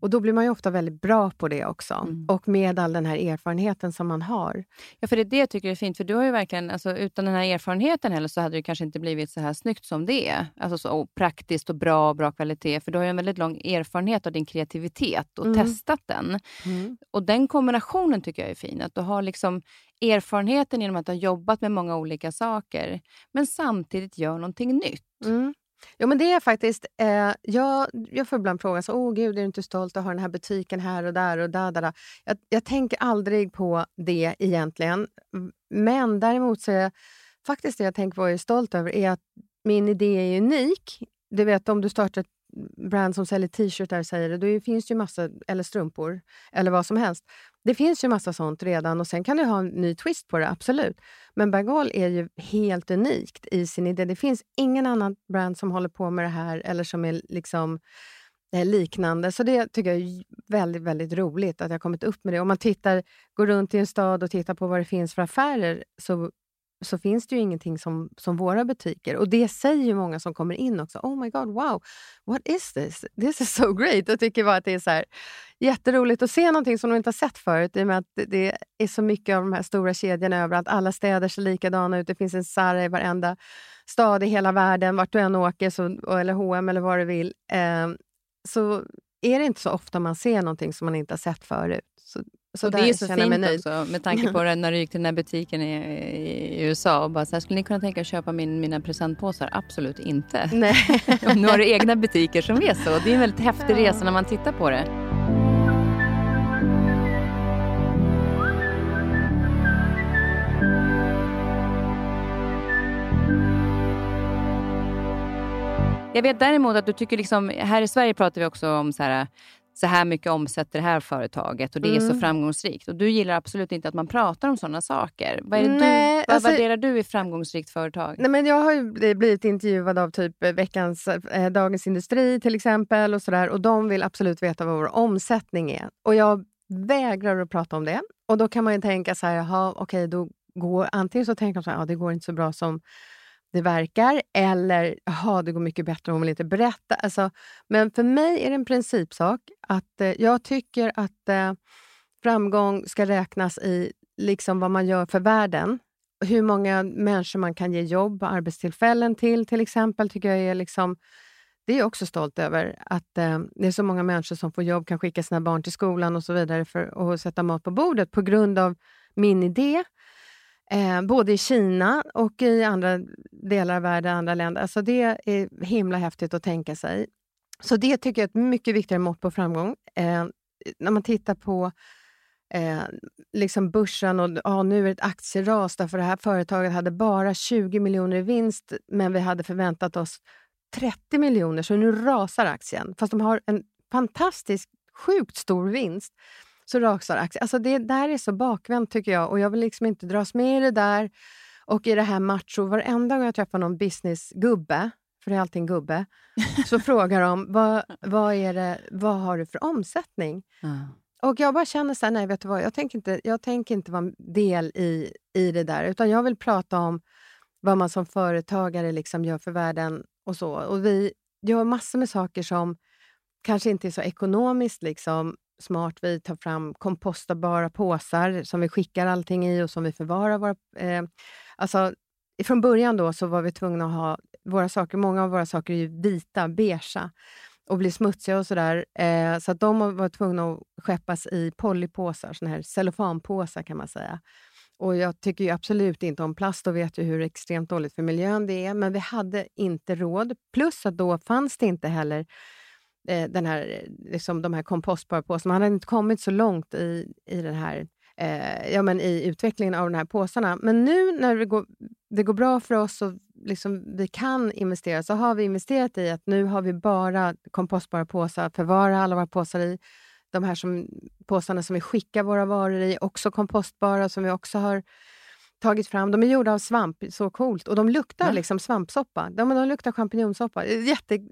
Och då blir man ju ofta väldigt bra på det också. Mm. Och med all den här erfarenheten som man har. Ja, för det tycker jag tycker är fint. För du har ju verkligen, alltså, utan den här erfarenheten heller så hade det kanske inte blivit så här snyggt som det är. Alltså så och praktiskt och bra kvalitet. För du har ju en väldigt lång erfarenhet av din kreativitet och testat den. Mm. Och den kombinationen tycker jag är fin. Att du har liksom erfarenheten genom att du har jobbat med många olika saker. Men samtidigt gör någonting nytt. Mm. Ja, men det är faktiskt, jag får ibland frågan så, åh gud, är du inte stolt att ha den här butiken här och där och där. Jag tänker aldrig på det egentligen, men däremot så är faktiskt det jag tänker på och är stolt över är att min idé är unik. Du vet, om du startar ett brand som säljer t-shirtar säger det finns ju massa, eller strumpor eller vad som helst. Det finns ju massa sånt redan och sen kan du ha en ny twist på det, absolut. Men Bag-all är ju helt unikt i sin idé. Det finns ingen annan brand som håller på med det här eller som är liksom liknande. Så det tycker jag är väldigt, väldigt roligt att jag kommit upp med det. Om man går runt i en stad och tittar på vad det finns för affärer så finns det ju ingenting som våra butiker. Och det säger ju många som kommer in också. Oh my god, wow, what is this? This is so great. Jag tycker bara att det är så här jätteroligt att se någonting som de inte har sett förut. I och med att det är så mycket av de här stora kedjorna överallt. Alla städer ser likadana ut. Det finns en Zara i varenda stad i hela världen. Vart du än åker, eller H&M eller vad du vill. Så är det inte så ofta man ser någonting som man inte har sett förut. Så det är så fint också med tanke på när du gick till den här butiken i USA och bara så här, skulle ni kunna tänka att köpa mina presentpåsar? Absolut inte. Nej. Nu har du egna butiker som är så. Det är en väldigt häftig resa när man tittar på det. Jag vet däremot att du tycker liksom, här i Sverige pratar vi också om så här mycket omsätter det här företaget och det är så framgångsrikt. Och du gillar absolut inte att man pratar om sådana saker. Vad värderar du i framgångsrikt företag? Nej, men jag har ju blivit intervjuad av typ veckans Dagens Industri till exempel och sådär. Och de vill absolut veta vad vår omsättning är. Och jag vägrar att prata om det. Och då kan man ju tänka så här, jaha, okej, då går antingen så tänker de så här, ja det går inte så bra som det verkar, eller det går mycket bättre om man vill inte berätta. Alltså, men för mig är det en principsak att jag tycker att framgång ska räknas i liksom vad man gör för världen. Hur många människor man kan ge jobb och arbetstillfällen till exempel tycker jag är liksom, det är jag också stolt över att det är så många människor som får jobb, kan skicka sina barn till skolan och så vidare för att sätta mat på bordet på grund av min idé. Både i Kina och i andra delar av världen, andra länder. Alltså det är himla häftigt att tänka sig. Så det tycker jag är ett mycket viktigare mått på framgång. När man tittar på liksom börsen och nu är det ett aktieras därför det här företaget hade bara 20 miljoner i vinst men vi hade förväntat oss 30 miljoner så nu rasar aktien. Fast de har en fantastisk, sjukt stor vinst. Så rasar aktien. Alltså det där är så bakvänt tycker jag. Och jag vill liksom inte dras med i det där. Och i det här macho. Varenda gång jag träffar någon businessgubbe. För det är alltid en gubbe. Så frågar de. Vad har du för omsättning? Mm. Och jag bara känner så här. Nej vet du vad. Jag tänker inte vara del i det där. Utan jag vill prata om. Vad man som företagare liksom gör för världen. Och så. Och vi gör massor med saker som. Kanske inte är så ekonomiskt liksom. Smart, vi tar fram kompostabara påsar som vi skickar allting i och som vi förvarar våra... Alltså, från början då så var vi tvungna att ha våra saker, många av våra saker är ju vita, beiga och blir smutsiga och sådär. Så att de var tvungna att skeppas i polypåsar, sådana här cellofanpåsar kan man säga. Och jag tycker ju absolut inte om plast och vet ju hur extremt dåligt för miljön det är. Men vi hade inte råd, plus att då fanns det inte heller... den här, liksom de här kompostbara påsarna. Man hade inte kommit så långt i den här, i utvecklingen av de här påsarna. Men nu när det går bra för oss och liksom vi kan investera så har vi investerat i att nu har vi bara kompostbara påsar, förvara alla våra påsar i. De här påsarna som vi skickar våra varor i också kompostbara som vi också har tagit fram. De är gjorda av svamp, så coolt. Och de luktar liksom svampsoppa. De luktar champinjonsoppa.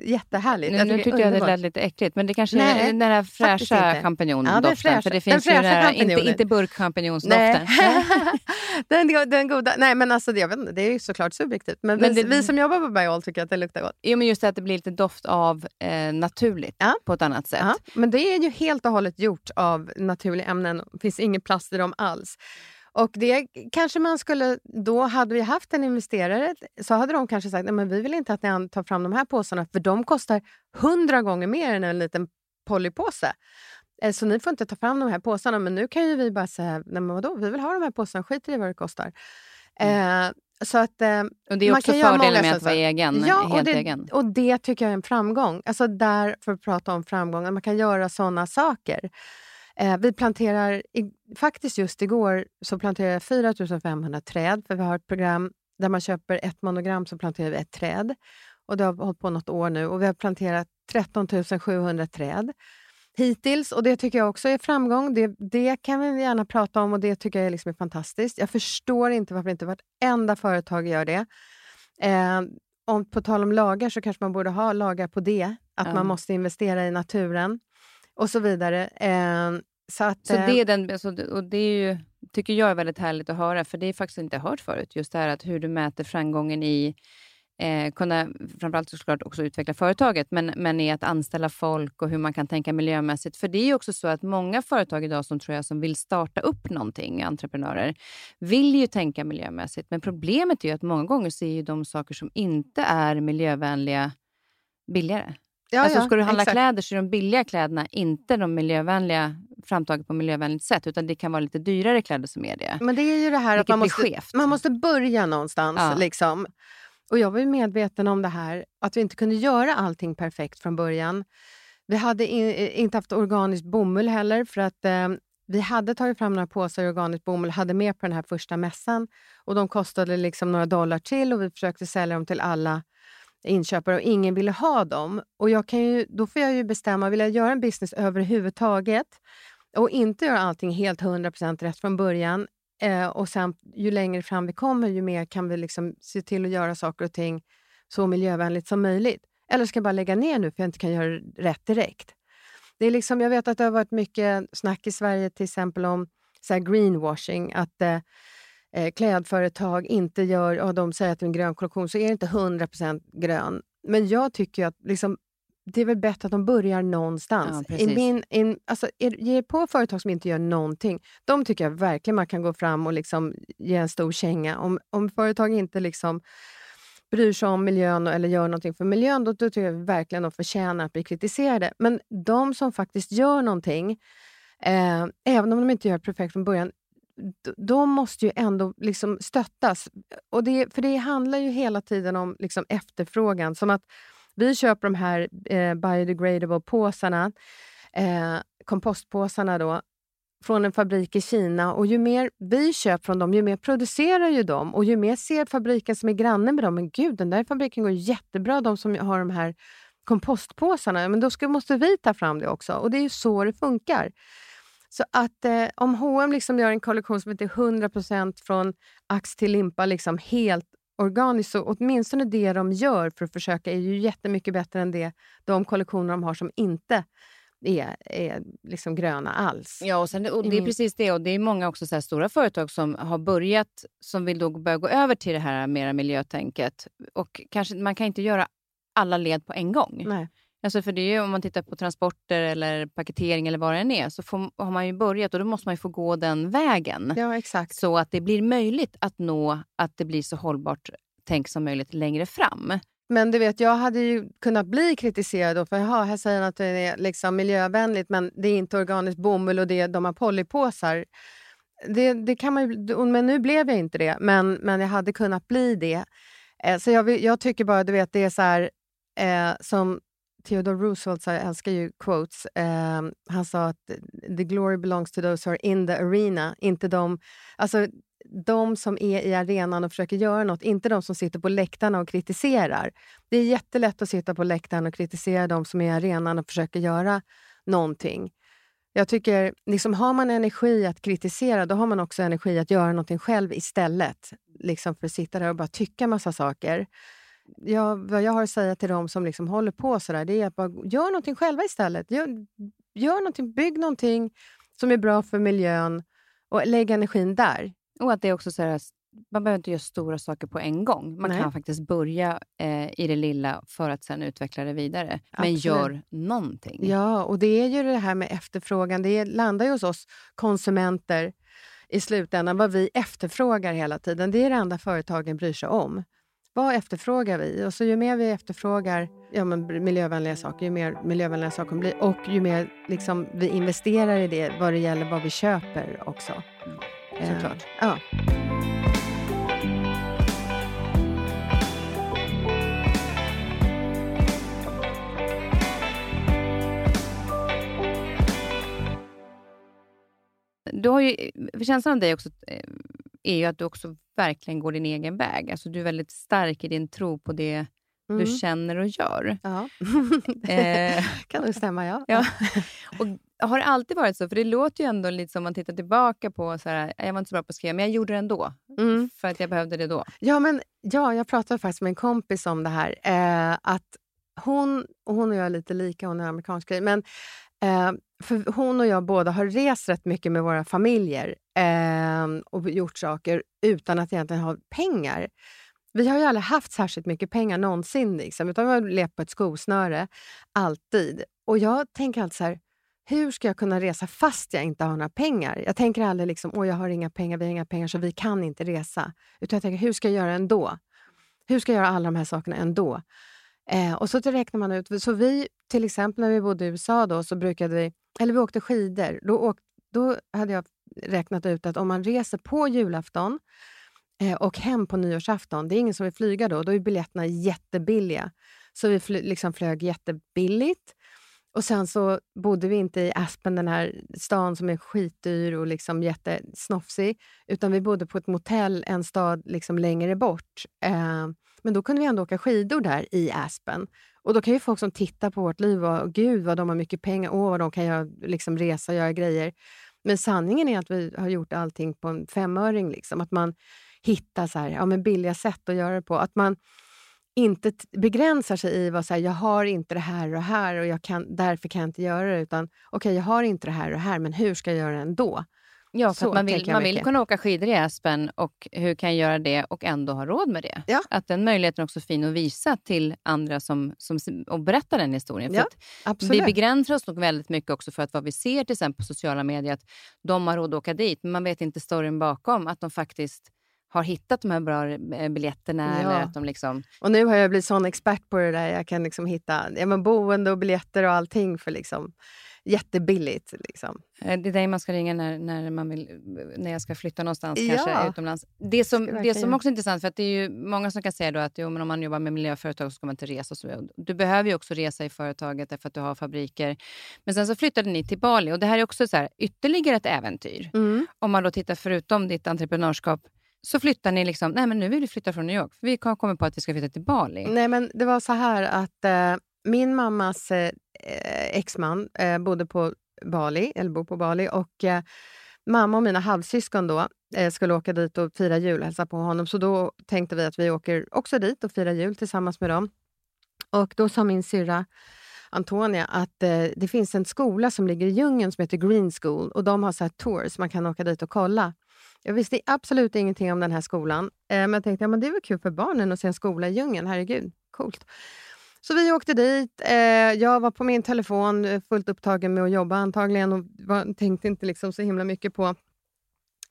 Jättehärligt. Nu tycker jag det lät lite äckligt. Men det kanske är den här fräscha champinjondoften. Ja, för det finns den ju här, inte burkchampinjonsdoften. den goda. Nej, men alltså jag vet inte, det är ju såklart subjektivt. Men vi som jobbar på Bag-all tycker att det luktar gott. Jo, men just det, att det blir lite doft av naturligt på ett annat sätt. Ja. Men det är ju helt och hållet gjort av naturliga ämnen. Det finns ingen plast i dem alls. Och det kanske man skulle, då hade vi haft en investerare så hade de kanske sagt, nej men vi vill inte att ni tar fram de här påsarna för de kostar 100 gånger mer än en liten polypåse. Så ni får inte ta fram de här påsarna, men nu kan ju vi bara säga, nej men vadå, vi vill ha de här påsarna, skit i vad det kostar. Så att, och det är också fördelen med att vara egen, helt egen. Och det tycker jag är en framgång. Alltså där får vi prata om framgångar, man kan göra sådana saker. Vi planterar, faktiskt just igår så planterade jag 4500 träd. För vi har ett program där man köper ett monogram så planterar vi ett träd. Och det har hållit på något år nu. Och vi har planterat 13 700 träd hittills. Och det tycker jag också är framgång. Det kan vi gärna prata om och det tycker jag liksom är fantastiskt. Jag förstår inte varför inte vartenda företag gör det. På tal om lagar så kanske man borde ha lagar på det. Att man måste investera i naturen. Och så vidare. Så det är den, och det är ju, tycker jag är väldigt härligt att höra. För det är faktiskt inte hört förut. Just det här att hur du mäter framgången i kunna framförallt såklart också utveckla företaget. Men i att anställa folk och hur man kan tänka miljömässigt. För det är ju också så att många företag idag som tror jag som vill starta upp någonting, entreprenörer, vill ju tänka miljömässigt. Men problemet är ju att många gånger så är ju de saker som inte är miljövänliga billigare. Ja, alltså ska du handla kläder så är de billiga kläderna inte de miljövänliga framtaget på miljövänligt sätt, utan det kan vara lite dyrare kläder som är det. Men det är ju det här vilket att man måste börja någonstans liksom. Och jag var ju medveten om det här att vi inte kunde göra allting perfekt från början. Vi hade inte haft organisk bomull heller för att vi hade tagit fram några påsar organisk bomull, hade med på den här första mässan och de kostade liksom några dollar till och vi försökte sälja dem till alla inköpare och ingen ville ha dem och jag kan ju, då får jag ju bestämma vill jag göra en business överhuvudtaget och inte göra allting helt 100% rätt från början och sen ju längre fram vi kommer ju mer kan vi liksom se till att göra saker och ting så miljövänligt som möjligt eller ska jag bara lägga ner nu för jag inte kan göra rätt direkt. Det är liksom, jag vet att det har varit mycket snack i Sverige till exempel om så här greenwashing att klädföretag inte gör, och de säger att det är en grön kollektion så är det inte 100% grön. Men jag tycker ju att liksom, det är väl bättre att de börjar någonstans. Ja, alltså, ge på företag som inte gör någonting. De tycker jag verkligen man kan gå fram och liksom ge en stor känga. Om företag inte liksom bryr sig om miljön eller gör någonting för miljön, då tycker jag verkligen de förtjänar att bli kritiserade. Men de som faktiskt gör någonting, även om de inte gör perfekt från början, de måste ju ändå liksom stöttas. Och för det handlar ju hela tiden om liksom efterfrågan. Som att vi köper de här biodegradable påsarna, kompostpåsarna då, från en fabrik i Kina. Och ju mer vi köper från dem, ju mer producerar ju dem. Och ju mer ser fabriken som är grannen med dem. Men gud, den där fabriken går jättebra, de som har de här kompostpåsarna. Men då måste vi ta fram det också. Och det är ju så det funkar. Så att om H&M liksom gör en kollektion som inte är 100% från ax till limpa liksom helt organiskt, så åtminstone det de gör för att försöka är ju jättemycket bättre än de kollektioner de har som inte är liksom gröna alls. Ja, och det är precis det. Och det är många också så här stora företag som har börjat, som vill då börja gå över till det här mera miljötänket. Och kanske man kan inte göra alla led på en gång. Nej. Alltså för det är ju, om man tittar på transporter eller paketering eller vad det än är, så har man ju börjat och då måste man ju få gå den vägen. Ja, exakt. Så att det blir möjligt att nå, att det blir så hållbart tänk som möjligt längre fram. Men du vet, jag hade ju kunnat bli kritiserad då, för här säger att det är liksom miljövänligt men det är inte organiskt bomull och de har polypåsar. Det kan man ju, men nu blev jag inte det, men jag hade kunnat bli det. Så jag tycker bara, du vet, det är så här som Theodore Roosevelt sa, jag älskar ju quotes. Han sa att the glory belongs to those who are in the arena. Inte de som är i arenan och försöker göra något. Inte de som sitter på läktarna och kritiserar. Det är jättelätt att sitta på läktaren och kritisera de som är i arenan och försöker göra någonting. Jag tycker, liksom, har man energi att kritisera, då har man också energi att göra någonting själv istället. Liksom för att sitta där och bara tycka massa saker. Vad jag har att säga till dem som liksom håller på sådär, det är att bara gör någonting själva istället. Gör någonting, bygg någonting som är bra för miljön och lägg energin där. Och att det är också så här, man behöver inte göra stora saker på en gång. Man kan faktiskt börja i det lilla för att sen utveckla det vidare. Men absolut, gör någonting. Ja, och det är ju det här med efterfrågan. Det landar ju hos oss konsumenter i slutändan. Vad vi efterfrågar hela tiden. Det är det enda företagen bryr sig om. Vad efterfrågar vi? Och så ju mer vi efterfrågar miljövänliga saker, ju mer miljövänliga saker blir. Och ju mer liksom, vi investerar i det vad det gäller vad vi köper också. Såklart. Ja. Du har ju, känslan om dig också är ju att du också verkligen går din egen väg. Alltså du är väldigt stark i din tro på det du känner och gör. Ja, kan nog stämma, ja. Och har det alltid varit så? För det låter ju ändå lite som man tittar tillbaka på så här, jag var inte så bra på att skriva, men jag gjorde det ändå. För att jag behövde det då. Ja, men jag pratade faktiskt med en kompis om det här. Att hon och jag är lite lika, hon är amerikansk grej, men för hon och jag båda har rest rätt mycket med våra familjer och gjort saker utan att egentligen ha pengar. Vi har ju aldrig haft särskilt mycket pengar någonsin liksom, utan vi har levt på ett skosnöre alltid. Och jag tänker alltid så här, hur ska jag kunna resa fast jag inte har några pengar? Jag tänker aldrig liksom, jag har inga pengar, vi har inga pengar så vi kan inte resa. Utan jag tänker, hur ska jag göra ändå? Hur ska jag göra alla de här sakerna ändå? Och så räknar man ut, så vi till exempel när vi bodde i USA då så brukade vi, eller vi åkte skidor, då hade jag räknat ut att om man reser på julafton och hem på nyårsafton, det är ingen som vill flyga då är biljetterna jättebilliga, så vi flög jättebilligt och sen så bodde vi inte i Aspen, den här stan som är skitdyr och liksom jättesnofsig, utan vi bodde på ett motell, en stad liksom längre bort. Men då kunde vi ändå åka skidor där i Aspen. Och då kan ju folk som tittar på vårt liv och gud vad de har mycket pengar. Vad de kan göra, liksom resa och göra grejer. Men sanningen är att vi har gjort allting på en femöring. Liksom. Att man hittar så här, men billiga sätt att göra det på. Att man inte begränsar sig i vad så här, jag har inte det här och jag kan, därför kan jag inte göra det. Utan okej, jag har inte det här men hur ska jag göra det ändå? Ja, för att man vill kunna åka skidor i Aspen och hur kan jag göra det och ändå ha råd med det. Ja. Att den möjligheten också är fin att visa till andra som och berätta den historien. För att vi begränsar oss nog väldigt mycket också för att vad vi ser till exempel på sociala medier att de har råd att åka dit men man vet inte storyn bakom att de faktiskt har hittat de här bra biljetterna eller att de liksom... Och nu har jag blivit sån expert på det där, jag kan liksom hitta boende och biljetter och allting för liksom... jättebilligt liksom. Det är dig man ska ringa när jag ska flytta någonstans kanske utomlands. Det som också är intressant för att det är ju många som kan säga då att men om man jobbar med miljöföretag så ska man inte resa så. Du behöver ju också resa i företaget därför att du har fabriker. Men sen så flyttade ni till Bali och det här är också så här ytterligare ett äventyr. Mm. Om man då tittar förutom ditt entreprenörskap så flyttar ni liksom, nej men nu vill vi flytta från New York. För vi kommer på att vi ska flytta till Bali. Nej men det var så här att min mammas exman bor på Bali och mamma och mina halvsyskon då skulle åka dit och fira jul och hälsa på honom. Så då tänkte vi att vi åker också dit och firar jul tillsammans med dem. Och då sa min syrra Antonia att det finns en skola som ligger i djungeln som heter Green School och de har så här tours, man kan åka dit och kolla. Jag visste absolut ingenting om den här skolan men jag tänkte men det är väl kul för barnen att se en skola i djungeln, herregud, coolt. Så vi åkte dit, jag var på min telefon fullt upptagen med att jobba antagligen och tänkte inte liksom så himla mycket på.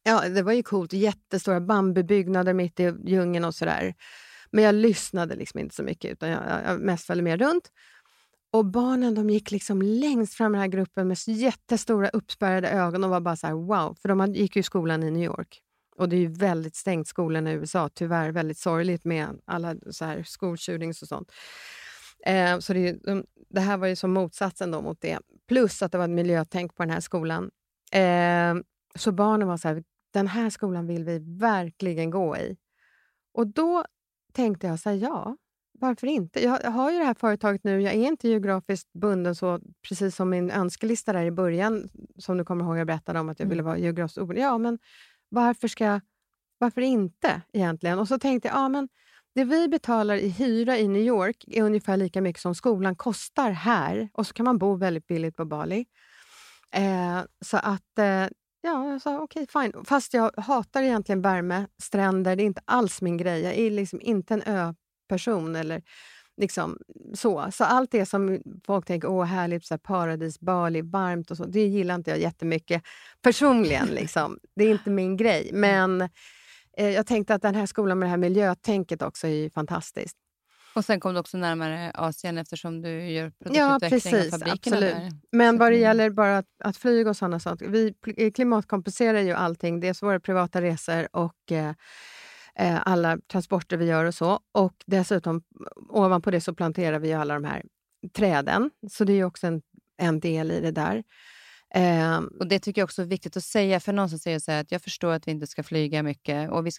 Ja, det var ju coolt, jättestora bambubyggnader mitt i djungeln och sådär. Men jag lyssnade liksom inte så mycket utan jag mest följde mer runt. Och barnen de gick liksom längst fram i den här gruppen med jättestora uppspärrade ögon och var bara så här wow. För de gick ju i skolan i New York. Och det är ju väldigt stängt skolan i USA, tyvärr väldigt sorgligt med alla så här school shootings och sånt. Så det här var ju som motsatsen då mot det. Plus att det var ett miljötänk på den här skolan. Så barnen var så här, den här skolan vill vi verkligen gå i. Och då tänkte jag så här, Varför inte? Jag har ju det här företaget nu. Jag är inte geografiskt bunden så, precis som min önskelista där i början. Som du kommer ihåg, jag berättade om att jag ville vara geografiskt obunden. Ja, men varför inte egentligen? Och så tänkte jag, ja men det vi betalar i hyra i New York är ungefär lika mycket som skolan kostar här. Och så kan man bo väldigt billigt på Bali. Så att, ja, jag sa okej, fine. Fast jag hatar egentligen värme, stränder. Det är inte alls min grej. Jag är liksom inte en ö-person eller liksom så. Så allt det som folk tänker, härligt, så här paradis, Bali, varmt och så. Det gillar inte jag jättemycket personligen liksom. Det är inte min grej. Men jag tänkte att den här skolan med det här miljötänket också är ju fantastiskt. Och sen kom du också närmare Asien eftersom du gör produktutveckling i fabrikerna. Ja, precis. Absolut. Där. Men vad det gäller bara att flyga och sådana saker. Vi klimatkompenserar ju allting. Dels våra privata resor och alla transporter vi gör och så. Och dessutom, ovanpå det så planterar vi ju alla de här träden. Så det är ju också en del i det där. Och det tycker jag också är viktigt att säga, för någonstans är det så här att jag förstår att vi inte ska flyga mycket och vi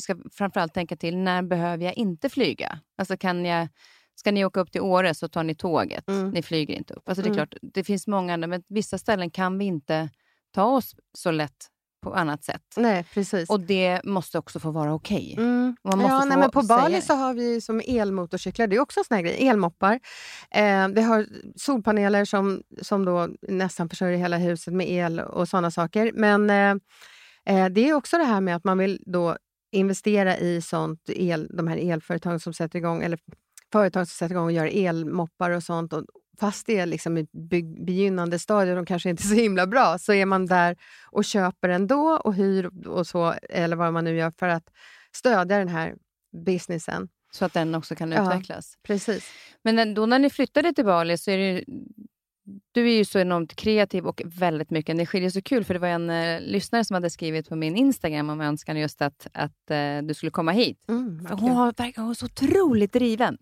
ska framförallt tänka till, när behöver jag inte flyga? Alltså ska ni åka upp till Åre så tar ni tåget, ni flyger inte upp. Alltså det är klart, det finns många andra, men vissa ställen kan vi inte ta oss så lätt på annat sätt. Nej, precis. Och det måste också få vara okej. Man måste men på Bali så har vi som elmotorcyklar, det är också en sån här grej, elmoppar. Vi har solpaneler som då nästan försörjer hela huset med el och sådana saker. Men det är också det här med att man vill då investera i sånt de här elföretagen som sätter igång, eller företag som sätter igång och gör elmoppar och sånt. Och fast det är liksom i begynnande stadier och de kanske inte är så himla bra, så är man där och köper ändå och hyr och så, eller vad man nu gör för att stödja den här businessen. Så att den också kan utvecklas. Precis. Men då när ni flyttade till Bali så är det ju, du är ju så enormt kreativ och väldigt mycket energi. Det är så kul, för det var en lyssnare som hade skrivit på min Instagram om önskan just att du skulle komma hit. Hon var så otroligt driven.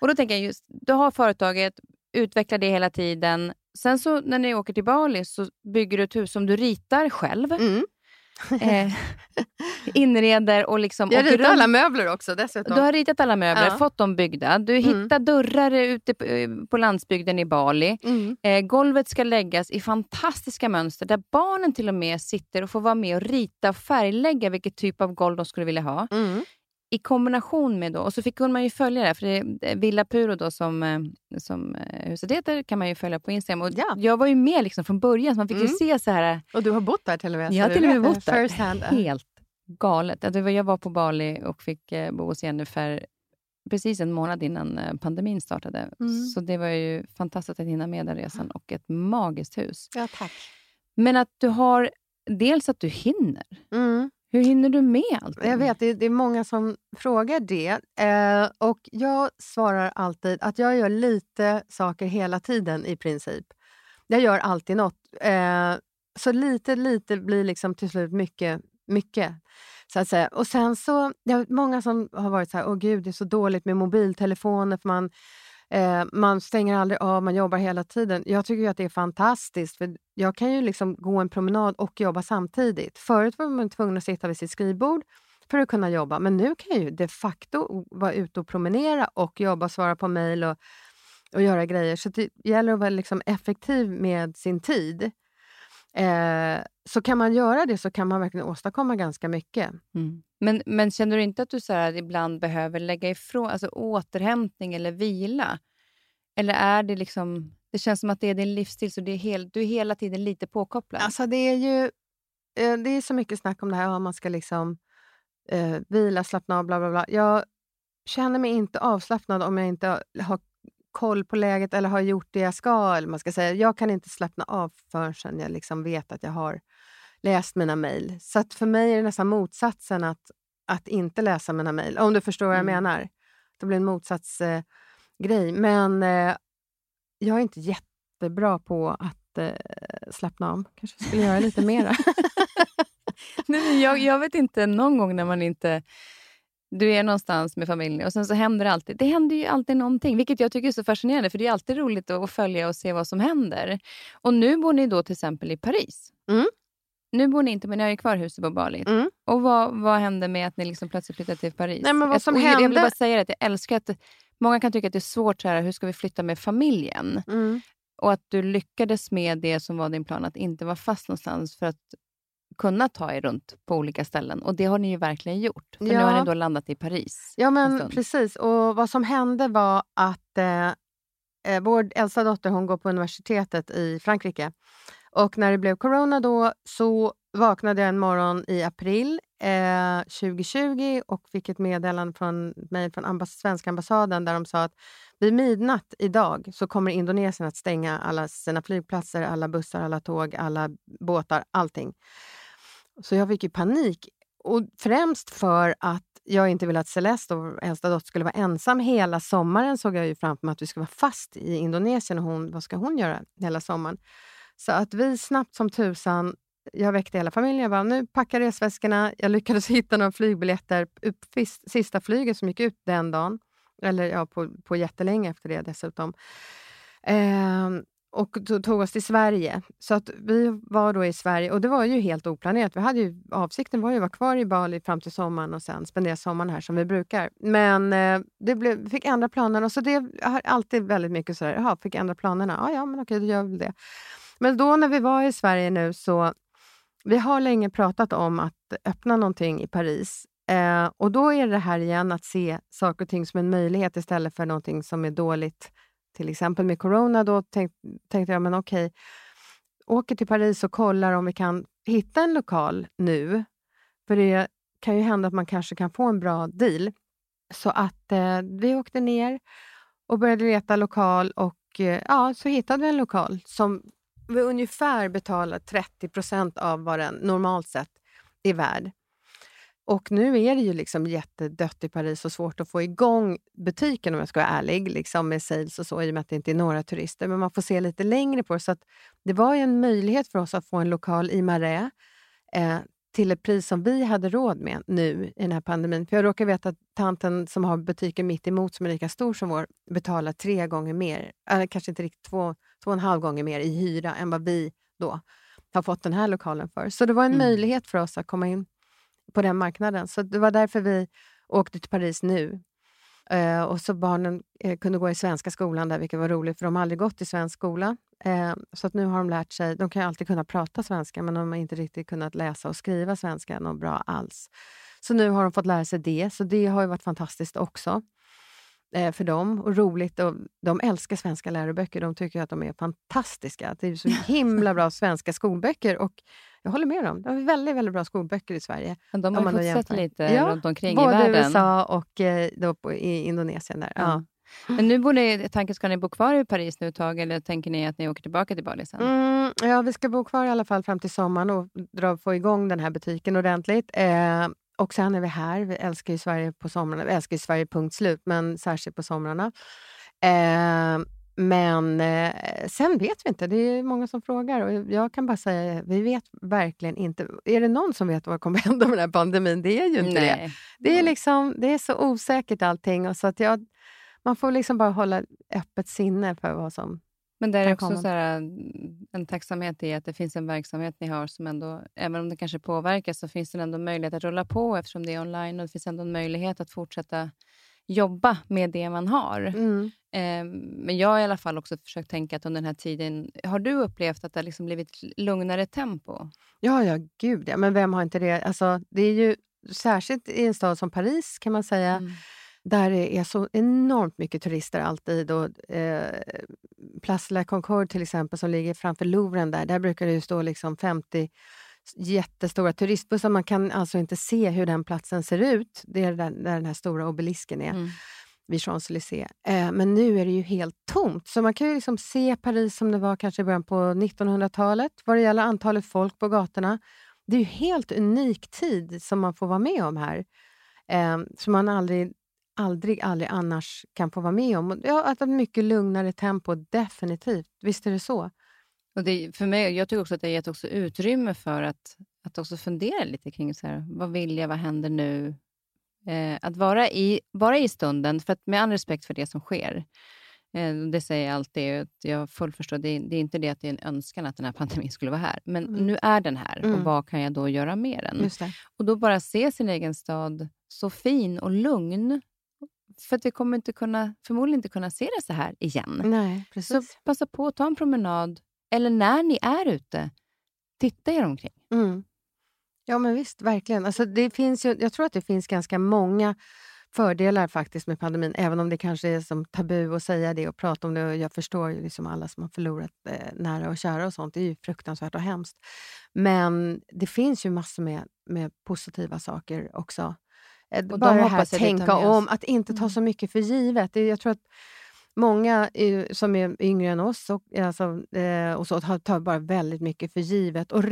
Och då tänker jag just, du har företaget, utvecklar det hela tiden. Sen så när ni åker till Bali så bygger du ett hus som du ritar själv. Inreder och liksom... Jag ritar alla möbler också dessutom. Du har ritat alla möbler, fått dem byggda. Du hittar dörrar ute på landsbygden i Bali. Golvet ska läggas i fantastiska mönster där barnen till och med sitter och får vara med och rita och färglägga vilket typ av golv de skulle vilja ha. I kombination med då, och så fick man ju följa det här, för det är Villa Puro då som huset heter, kan man ju följa på Instagram. Och jag var ju med liksom från början, så man fick ju se så här. Och du har bott där till och med. Jag har till och med bott där. Helt galet. Jag var på Bali och fick bo hos Jennifer precis en månad innan pandemin startade. Så det var ju fantastiskt att hinna med den resan, och ett magiskt hus. Ja, tack. Men att du har, dels att du hinner. Hur hinner du med allt? Jag vet, det är många som frågar det. Och jag svarar alltid att jag gör lite saker hela tiden i princip. Jag gör alltid något. Så lite blir liksom till slut mycket, mycket. Så att säga. Och sen så, många som har varit så här, det är så dåligt med mobiltelefoner, för man stänger aldrig av, man jobbar hela tiden. Jag tycker ju att det är fantastiskt, för jag kan ju liksom gå en promenad och jobba samtidigt. Förut var man tvungen att sitta vid sitt skrivbord för att kunna jobba, men nu kan jag ju de facto vara ute och promenera och jobba, svara på mejl och göra grejer. Så det gäller att vara liksom effektiv med sin tid. Så kan man göra det, så kan man verkligen åstadkomma ganska mycket. Men känner du inte att du så här ibland behöver lägga ifrån, alltså återhämtning eller vila? Eller är det liksom, det känns som att det är din livsstil, så du är hela tiden lite påkopplad? Alltså det är ju, det är så mycket snack om det här, man ska liksom vila, slappna av, bla bla bla. Jag känner mig inte avslappnad om jag inte har koll på läget eller har gjort det jag ska, eller man ska säga. Jag kan inte slappna av förrän jag liksom vet att jag har läst mina mejl. Så att för mig är det nästan motsatsen att inte läsa mina mejl. Om du förstår vad jag menar. Det blir en motsatsgrej. Men jag är inte jättebra på att slappna av. Kanske skulle göra lite mera. Nej, jag vet inte, någon gång när man inte... Du är någonstans med familjen och sen så händer det alltid. Det händer ju alltid någonting, vilket jag tycker är så fascinerande. För det är alltid roligt att följa och se vad som händer. Och nu bor ni då till exempel i Paris. Nu bor ni inte, men ni har ju kvar huset på Bali. Och vad hände med att ni liksom plötsligt flyttade till Paris? Nej, men vad som hände... Jag vill bara säga att jag älskar att många kan tycka att det är svårt så här, hur ska vi flytta med familjen? Mm. Och att du lyckades med det som var din plan, att inte vara fast någonstans för att kunna ta er runt på olika ställen. Och det har ni ju verkligen gjort. För nu har ni då landat i Paris. Ja, men precis. Och vad som hände var att vår äldsta dotter, hon går på universitetet i Frankrike. Och när det blev corona då så vaknade jag en morgon i april 2020 och fick ett meddelande från mig från svenska ambassaden där de sa att vid midnatt idag så kommer Indonesien att stänga alla sina flygplatser, alla bussar, alla tåg, alla båtar, allting. Så jag fick ju panik. Och främst för att jag inte ville att Celeste, och äldsta dotter, skulle vara ensam hela sommaren, såg jag ju framför mig att vi skulle vara fast i Indonesien. Och vad ska hon göra hela sommaren? Så att vi snabbt som tusan, jag väckte hela familjen, jag bara, nu packar resväskorna. Jag lyckades hitta några flygbiljetter, sista flyget som gick ut den dagen. Eller ja, på jättelänge efter det dessutom. Och tog oss till Sverige. Så att vi var då i Sverige. Och det var ju helt oplanerat. Vi hade ju, avsikten var ju att vara kvar i Bali fram till sommaren. Och sen spendera sommaren här som vi brukar. Men vi fick ändra planerna. Och så det har alltid väldigt mycket sådär. Jaha, fick ändra planerna. Ja, men okej, då gör vi det. Men då när vi var i Sverige nu så... Vi har länge pratat om att öppna någonting i Paris. Och då är det här igen att se saker och ting som en möjlighet istället för någonting som är dåligt. Till exempel med corona då tänkte jag, men okej. Åker till Paris och kollar om vi kan hitta en lokal nu. För det kan ju hända att man kanske kan få en bra deal. Så att vi åkte ner och började leta lokal. Och så hittade vi en lokal som... Vi ungefär betalar 30% av vad den normalt sett är värd. Och nu är det ju liksom jättedött i Paris och svårt att få igång butiken, om jag ska vara ärlig. Liksom med sales och så, i och med att det inte är några turister. Men man får se lite längre på det. Så att det var ju en möjlighet för oss att få en lokal i Marais till ett pris som vi hade råd med nu i den här pandemin. För jag råkar veta att tanten som har butiken mitt emot som är lika stor som vår betalar 3 gånger mer, eller kanske inte riktigt 2,5 gånger mer i hyra än vad vi då har fått den här lokalen för. Så det var en möjlighet för oss att komma in på den marknaden. Så det var därför vi åkte till Paris nu. Och så barnen kunde gå i svenska skolan där, vilket var roligt för de har aldrig gått i svensk skola. Så att nu har de lärt sig, de kan ju alltid kunna prata svenska men de har inte riktigt kunnat läsa och skriva svenska något bra alls. Så nu har de fått lära sig det, så det har ju varit fantastiskt också för dem och roligt. Och de älskar svenska läroböcker, de tycker att de är fantastiska, att det är så himla bra svenska skolböcker och jag håller med dem. De har väldigt, väldigt bra skolböcker i Sverige. Men de har ju fått sett lite runt omkring i världen. Både USA och då i Indonesien där. Mm. Ja. Men nu borde tanken, ska ni bo kvar i Paris nu ett tag eller tänker ni att ni åker tillbaka till Bali sen? Ja, vi ska bo kvar i alla fall fram till sommaren och få igång den här butiken ordentligt. Och sen är vi här. Vi älskar ju Sverige på somrarna. Vi älskar ju Sverige punkt slut, men särskilt på somrarna. Men sen vet vi inte. Det är många som frågar och jag kan bara säga, vi vet verkligen inte. Är det någon som vet vad kommer hända med den här pandemin? Det är ju inte det. Det är liksom, det är så osäkert allting och så att man får liksom bara hålla öppet sinne för vad som. Men det är också så här, en tacksamhet i att det finns en verksamhet ni har som ändå, även om det kanske påverkas, så finns det ändå möjlighet att rulla på eftersom det är online och det finns ändå en möjlighet att fortsätta jobba med det man har. Men jag har i alla fall också försökt tänka att under den här tiden, har du upplevt att det har liksom blivit lugnare tempo? Ja, gud ja, men vem har inte det? Alltså, det är ju särskilt i en stad som Paris kan man säga, där det är så enormt mycket turister alltid. Och, Place La Concorde till exempel som ligger framför Louvren där brukar det ju stå liksom 50 jättestora turistbussar. Man kan alltså inte se hur den platsen ser ut. Det är där den här stora obelisken är. Vid Champs-Élysées. Men nu är det ju helt tomt. Så man kan ju liksom se Paris som det var kanske i början på 1900-talet. Vad det gäller antalet folk på gatorna. Det är ju helt unik tid som man får vara med om här. Som man aldrig annars kan få vara med om. Ja, att ett mycket lugnare tempo, definitivt. Visst är det så? Och det, för mig, jag tycker också att det har gett också utrymme för att också fundera lite kring så här, vad vill jag, vad händer nu? Att vara i stunden, för att med all respekt för det som sker. Det säger jag alltid, att jag fullt förstår. Det är inte det att det är en önskan att den här pandemin skulle vara här. Men nu är den här. Och vad kan jag då göra med den? Just det. Och då bara se sin egen stad så fin och lugn. För att vi kommer inte kunna, förmodligen inte kunna se det så här igen. Nej, precis. Så passa på att ta en promenad. Eller när ni är ute, titta er omkring. Mm. Ja men visst, verkligen. Alltså, det finns ju, jag tror att det finns ganska många fördelar faktiskt med pandemin, även om det kanske är som tabu att säga det och prata om det. Och jag förstår ju liksom alla som har förlorat nära och kära och sånt. Det är ju fruktansvärt och hemskt. Men det finns ju massor med positiva saker också. Och bara det här att tänka om, att inte ta så mycket för givet. Jag tror att många som är yngre än oss och så tar bara väldigt mycket för givet och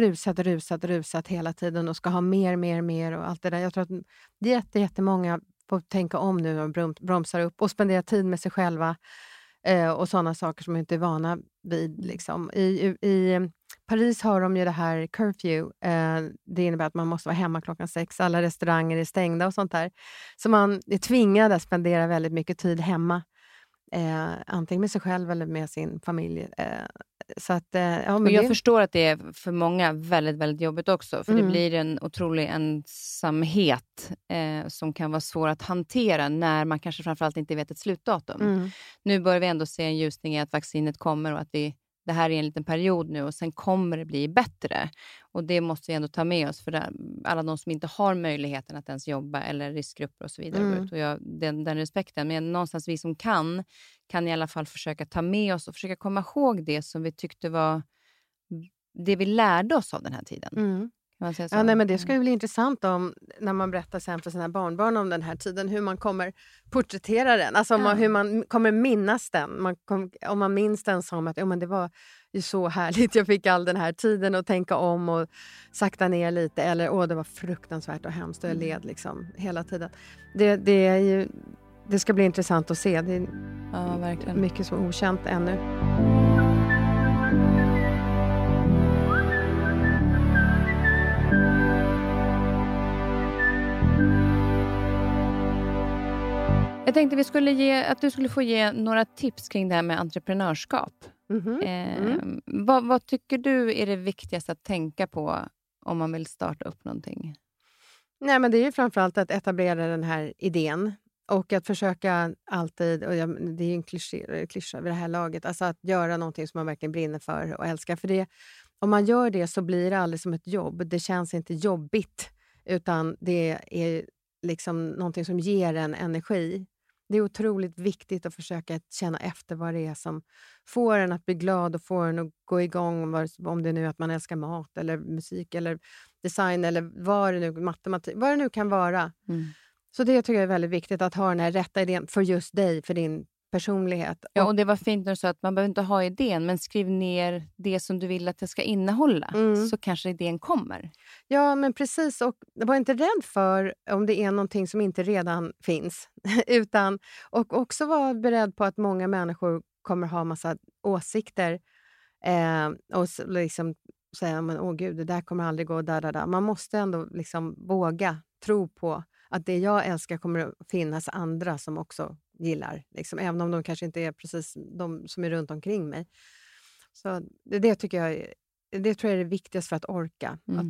rusat hela tiden och ska ha mer och allt det där. Jag tror att det är jättemånga på att tänka om nu och bromsar upp och spendera tid med sig själva och sådana saker som inte är vana vid liksom. I Paris har de ju det här curfew. Det innebär att man måste vara hemma 6:00. Alla restauranger är stängda och sånt där. Så man är tvingad att spendera väldigt mycket tid hemma. Antingen med sig själv eller med sin familj. Så att, ja, men jag förstår att det är för många väldigt, väldigt jobbigt också. För det blir en otrolig ensamhet som kan vara svår att hantera när man kanske framförallt inte vet ett slutdatum. Nu börjar vi ändå se en ljusning i att vaccinet kommer och att det här är en liten period nu och sen kommer det bli bättre. Och det måste vi ändå ta med oss för alla de som inte har möjligheten att ens jobba eller riskgrupper och så vidare. Och den respekten. Men någonstans vi som kan i alla fall försöka ta med oss och försöka komma ihåg det som vi tyckte var det vi lärde oss av den här tiden. Kan man säga så? Ja, nej, men det ska ju bli intressant om när man berättar sen för sina barnbarn om den här tiden, hur man kommer porträttera den. Alltså hur man kommer minnas den. Om man minns den som att men det var ju så härligt, jag fick all den här tiden att tänka om och sakta ner lite. Eller det var fruktansvärt och hemskt och jag led liksom hela tiden. Det är ju... Det ska bli intressant att se. Det är verkligen mycket som är okänt ännu. Jag tänkte att du skulle få ge några tips kring det här med entreprenörskap. Vad tycker du är det viktigaste att tänka på om man vill starta upp någonting? Nej, men det är ju framförallt att etablera den här idén. Och att försöka alltid, och det är ju en klyscha vid det här laget, alltså att göra någonting som man verkligen brinner för och älskar. För det, om man gör det så blir det aldrig som ett jobb. Det känns inte jobbigt, utan det är liksom någonting som ger en energi. Det är otroligt viktigt att försöka känna efter vad det är som får en att bli glad och får en att gå igång. Om det är nu att man älskar mat eller musik eller design eller vad det nu, matematik, vad det nu kan vara. Så det tycker jag är väldigt viktigt, att ha den här rätta idén för just dig, för din personlighet. Ja, och det var fint när du sa att man behöver inte ha idén, men skriv ner det som du vill att det ska innehålla, så kanske idén kommer. Ja, men precis. Och var inte rädd för om det är någonting som inte redan finns. Och också var beredd på att många människor kommer ha massa åsikter och liksom säga, men åh gud, det där kommer aldrig gå, där. Man måste ändå liksom våga tro på att det jag älskar kommer att finnas andra som också gillar. Liksom, även om de kanske inte är precis de som är runt omkring mig. Så det tycker jag, det tror jag är det viktigaste för att orka. Att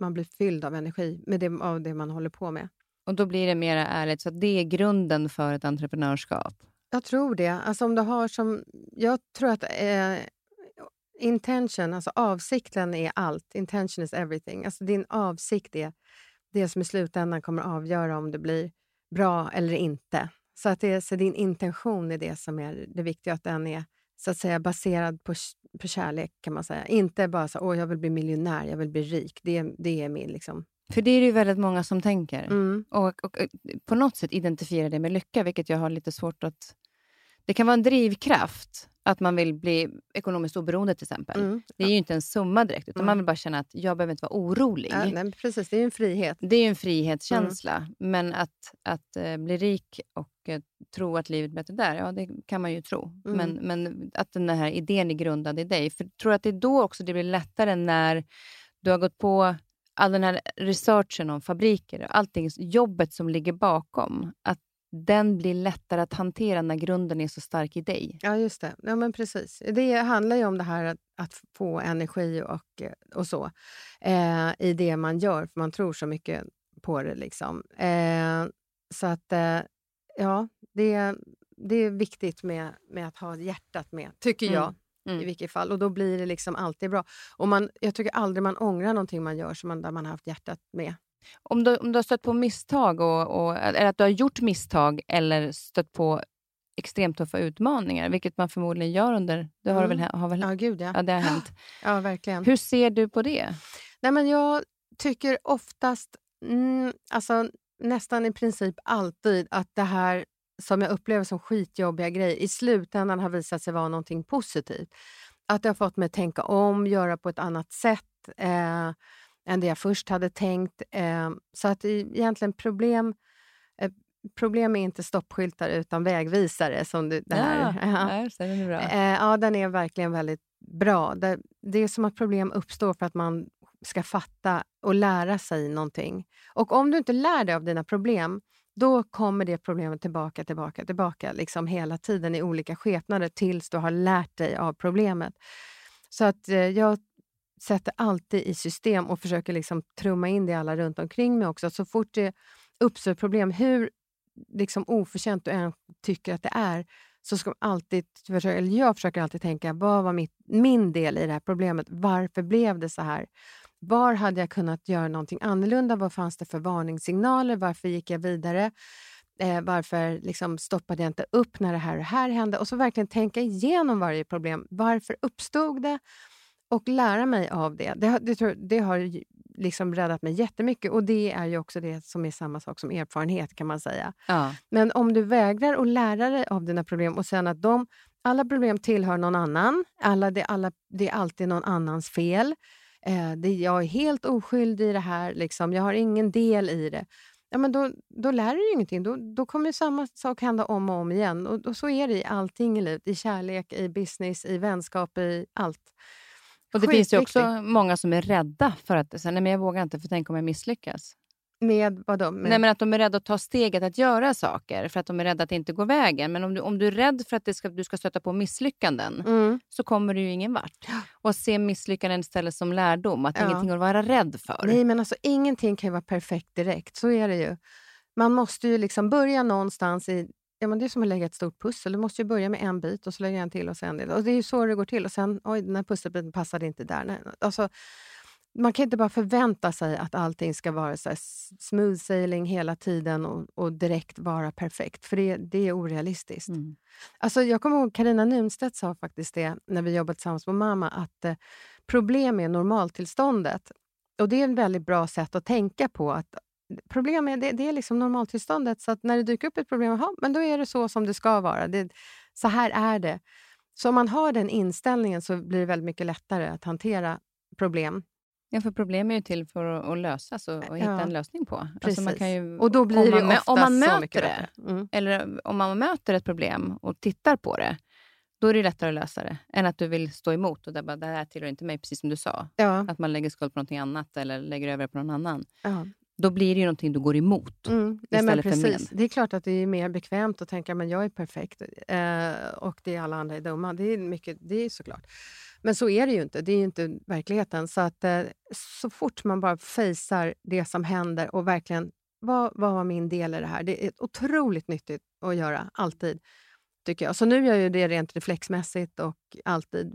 man blir fylld av energi med av det man håller på med. Och då blir det mer ärligt. Så det är grunden för ett entreprenörskap. Jag tror det. Alltså om du har som... Jag tror att... intention, alltså avsikten är allt. Intention is everything. Alltså din avsikt är... Det som i slutändan kommer avgöra om det blir bra eller inte. Så att så din intention är det som är det viktiga. Att den är så att säga baserad på kärlek, kan man säga. Inte bara så jag vill bli miljonär, jag vill bli rik. Det är min liksom. För det är ju väldigt många som tänker. Och på något sätt identifiera det med lycka. Vilket jag har lite svårt att... Det kan vara en drivkraft. Att man vill bli ekonomiskt oberoende till exempel. Det är ju inte en summa direkt. Utan man vill bara känna att jag behöver inte vara orolig. Ja, nej, precis, det är ju en frihet. Det är ju en frihetskänsla. Men att bli rik och tro att livet blir bättre där. Ja, det kan man ju tro. Men att den här idén är grundad i dig. För tror att det är då också det blir lättare när du har gått på all den här researchen om fabriker. Allting, jobbet som ligger bakom. Att den blir lättare att hantera när grunden är så stark i dig. Ja, just det. Ja, men precis. Det handlar ju om det här att få energi och så i det man gör, för man tror så mycket på det liksom. Så att ja, det är viktigt med att ha hjärtat med, tycker jag. I vilket fall. Och då blir det liksom alltid bra. Och jag tycker aldrig man ångrar någonting man gör där man har haft hjärtat med. Om du har stött på misstag eller att du har gjort misstag eller stött på extremt tuffa utmaningar, vilket man förmodligen gör det har väl hänt? Ja, gud ja. Ja, det har hänt. Ja, verkligen. Hur ser du på det? Nej, men jag tycker oftast, alltså nästan i princip alltid, att det här som jag upplever som skitjobbiga grejer i slutändan har visat sig vara någonting positivt. Att det har fått mig att tänka om, göra på ett annat sätt än det jag först hade tänkt. Så att egentligen problem är inte stoppskyltar utan vägvisare som det här. Ja, ja. Den är bra. Ja, den är verkligen väldigt bra. Det är som att problem uppstår för att man ska fatta och lära sig någonting. Och om du inte lär dig av dina problem, då kommer det problemet tillbaka liksom hela tiden i olika skepnader tills du har lärt dig av problemet. Så att jag sätter alltid i system och försöker liksom trumma in det alla runt omkring mig också. Så fort det uppstår problem, hur liksom oförtjänt du än tycker att det är, så ska jag försöker alltid tänka, vad var min del i det här problemet? Varför blev det så här? Var hade jag kunnat göra någonting annorlunda? Vad fanns det för varningssignaler? Varför gick jag vidare? Varför liksom stoppade jag inte upp när det här hände? Och så verkligen tänka igenom varje problem. Varför uppstod det? Och lära mig av det. Det har liksom räddat mig jättemycket. Och det är ju också det som är samma sak som erfarenhet, kan man säga. Ja. Men om du vägrar att lära dig av dina problem och sen att alla problem tillhör någon annan. Det är alltid någon annans fel. Jag är helt oskyldig i det här liksom. Jag har ingen del i det. Ja, men då lär du ingenting. Då kommer samma sak hända om och om igen. Och så är det i allting i livet. I kärlek, i business, i vänskap, i allt. Och det finns ju också många som är rädda för att säga, nej men jag vågar inte, för tänk om jag misslyckas. Med vad då? Nej, men att de är rädda att ta steget att göra saker. För att de är rädda att inte gå vägen. Men om du är rädd för att du ska stöta på misslyckanden. Så kommer du ju ingen vart. Och se misslyckanden istället som lärdom. Att ingenting att vara rädd för. Nej, men alltså ingenting kan ju vara perfekt direkt. Så är det ju. Man måste ju liksom börja någonstans i... Ja, men det är som att lägga ett stort pussel. Du måste ju börja med en bit och så lägger en till och sen det. Och det är ju så det går till. Och sen, oj, den här pusselbiten passade inte där. Nej. Alltså... Man kan inte bara förvänta sig att allting ska vara så här smooth sailing hela tiden och direkt vara perfekt. För det är orealistiskt. Alltså jag kommer ihåg, Carina Nylstedt sa faktiskt det när vi jobbade tillsammans med Mamma. Att problem är normaltillståndet. Och det är ett väldigt bra sätt att tänka på. Att problem är, det är liksom normaltillståndet. Så att när det dyker upp ett problem, men då är det så som det ska vara. Så här är det. Så om man har den inställningen så blir det väldigt mycket lättare att hantera problem. Ja, för problem är ju till för att lösas och hitta en lösning på. Alltså man kan ju, och då blir det om man möter det, eller om man möter ett problem och tittar på det, då är det lättare att lösa det än att du vill stå emot och det här tillhör inte mig, precis som du sa. Ja. Att man lägger skuld på någonting annat eller lägger över det på någon annan. Ja. Då blir det ju någonting du går emot istället. Nej, men precis. Det är klart att det är mer bekvämt att tänka, men jag är perfekt och det är alla andra är dumma. Det är såklart. Men så är det ju inte. Det är ju inte verkligheten. Så att så fort man bara facear det som händer och verkligen, vad var min del i det här? Det är otroligt nyttigt att göra, alltid, tycker jag. Så nu gör jag ju det rent reflexmässigt och alltid.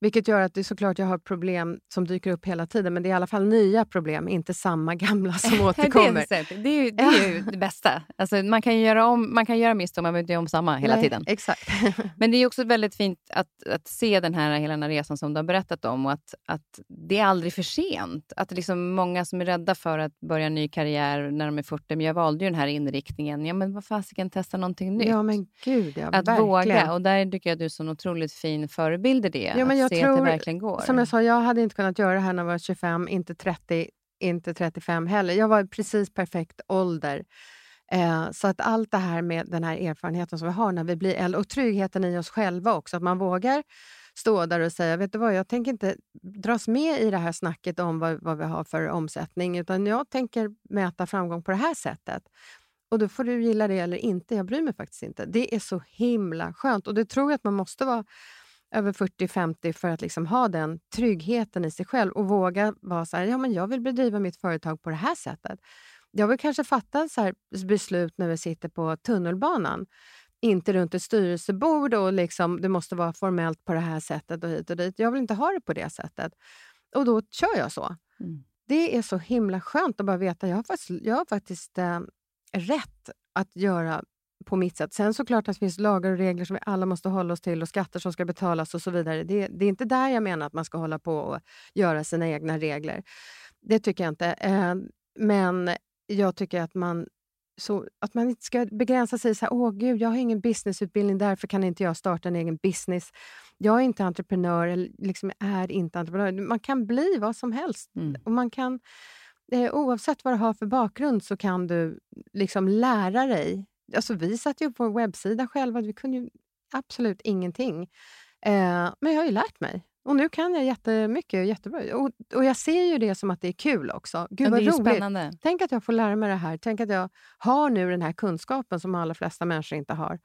Vilket gör att det är såklart jag har problem som dyker upp hela tiden. Men det är i alla fall nya problem, inte samma gamla som återkommer. Det är ju det bästa. Alltså, man kan göra misstag, man vet ju om samma hela tiden. Exakt. Men det är också väldigt fint att se hela den här resan som du har berättat om. Och att det är aldrig för sent. Att liksom många som är rädda för att börja en ny karriär när de är 40. Men jag valde ju den här inriktningen. Ja, men vad fasiken, testa någonting nytt. Ja, men gud, ja, att verkligen. Våga. Och där tycker jag du som otroligt fin förebild i det. Ja, men jag tror, verkligen går. Som jag sa, jag hade inte kunnat göra det här när jag var 25, inte 30, inte 35 heller. Jag var precis perfekt ålder. Så att allt det här med den här erfarenheten som vi har när vi blir äldre och tryggheten i oss själva också. Att man vågar stå där och säga, vet du vad, jag tänker inte dras med i det här snacket om vad vi har för omsättning. Utan jag tänker mäta framgång på det här sättet. Och då får du gilla det eller inte. Jag bryr mig faktiskt inte. Det är så himla skönt. Och det tror jag att man måste vara över 40-50 för att liksom ha den tryggheten i sig själv. Och våga vara så här, ja men jag vill bedriva mitt företag på det här sättet. Jag vill kanske fatta så här beslut när vi sitter på tunnelbanan. Inte runt ett styrelsebord och liksom det måste vara formellt på det här sättet och hit och dit. Jag vill inte ha det på det sättet. Och då kör jag så. Mm. Det är så himla skönt att bara veta. Jag har faktiskt rätt att göra på mitt sätt. Sen såklart att det finns lagar och regler som vi alla måste hålla oss till och skatter som ska betalas och så vidare. Det är inte där jag menar att man ska hålla på och göra sina egna regler. Det tycker jag inte. Men jag tycker att man inte ska begränsa sig så här, åh gud, jag har ingen businessutbildning, därför kan inte jag starta en egen business. Jag är inte entreprenör, eller liksom är inte entreprenör. Man kan bli vad som helst. Mm. Och man kan, oavsett vad du har för bakgrund så kan du liksom lära dig. Alltså vi satt ju på vår webbsida själva, vi kunde ju absolut ingenting. Men jag har ju lärt mig. Och nu kan jag jättemycket och jättebra. Och jag ser ju det som att det är kul också. Gud vad roligt. Spännande. Tänk att jag får lära mig det här. Tänk att jag har nu den här kunskapen som alla flesta människor inte har.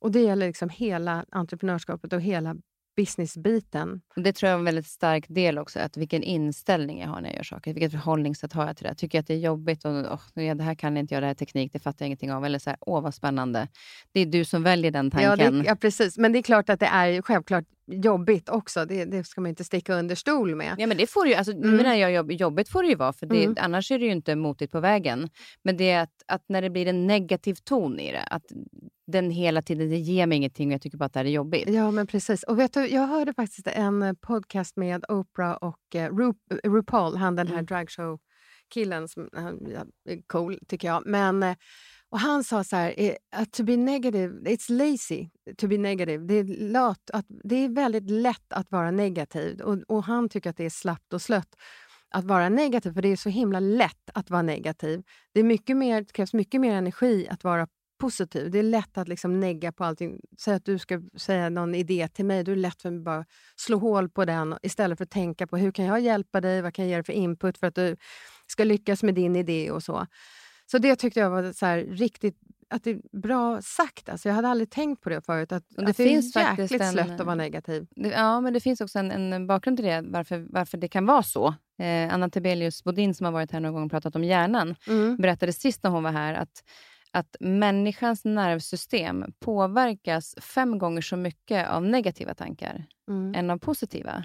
Och det gäller liksom hela entreprenörskapet och hela businessbiten. Det tror jag är en väldigt stark del också. Att vilken inställning jag har när jag gör saker. Vilket förhållningssätt har jag till det. Tycker jag att det är jobbigt. Och det här kan jag inte göra, det här teknik. Det fattar jag ingenting av. Eller så här, åh vad spännande. Det är du som väljer den tanken. Ja, precis. Men det är klart att det är självklart jobbigt också. Det ska man inte sticka under stol med. Ja, men det får ju, alltså, jobbigt får det ju vara. För det, annars är det ju inte motigt på vägen. Men det är att när det blir en negativ ton i det. Att den hela tiden, det ger mig ingenting och jag tycker bara att det här är jobbigt. Ja, men precis. Och vet du, jag hörde faktiskt en podcast med Oprah och RuPaul. Han den här dragshow-killen som är cool tycker jag. Men... Och han sa så här, to be negative, it's lazy to be negative. Det är lat, att det är väldigt lätt att vara negativ. Och han tycker att det är slappt och slött att vara negativ. För det är så himla lätt att vara negativ. Det krävs mycket mer energi att vara positiv. Det är lätt att liksom negga på allting. Säg att du ska säga någon idé till mig. Då är det lätt för mig att bara slå hål på den. Istället för att tänka på hur kan jag hjälpa dig? Vad kan jag ge dig för input för att du ska lyckas med din idé och så. Så det tyckte jag var så här riktigt, att det är bra sagt. Alltså jag hade aldrig tänkt på det förut. Att det finns är jäkligt slött att vara negativ. Ja, men det finns också en bakgrund till det. Varför det kan vara så. Anna Tebelius Bodin som har varit här någon gång och pratat om hjärnan. Berättade sist när hon var här att människans nervsystem påverkas 5 gånger så mycket av negativa tankar än av positiva.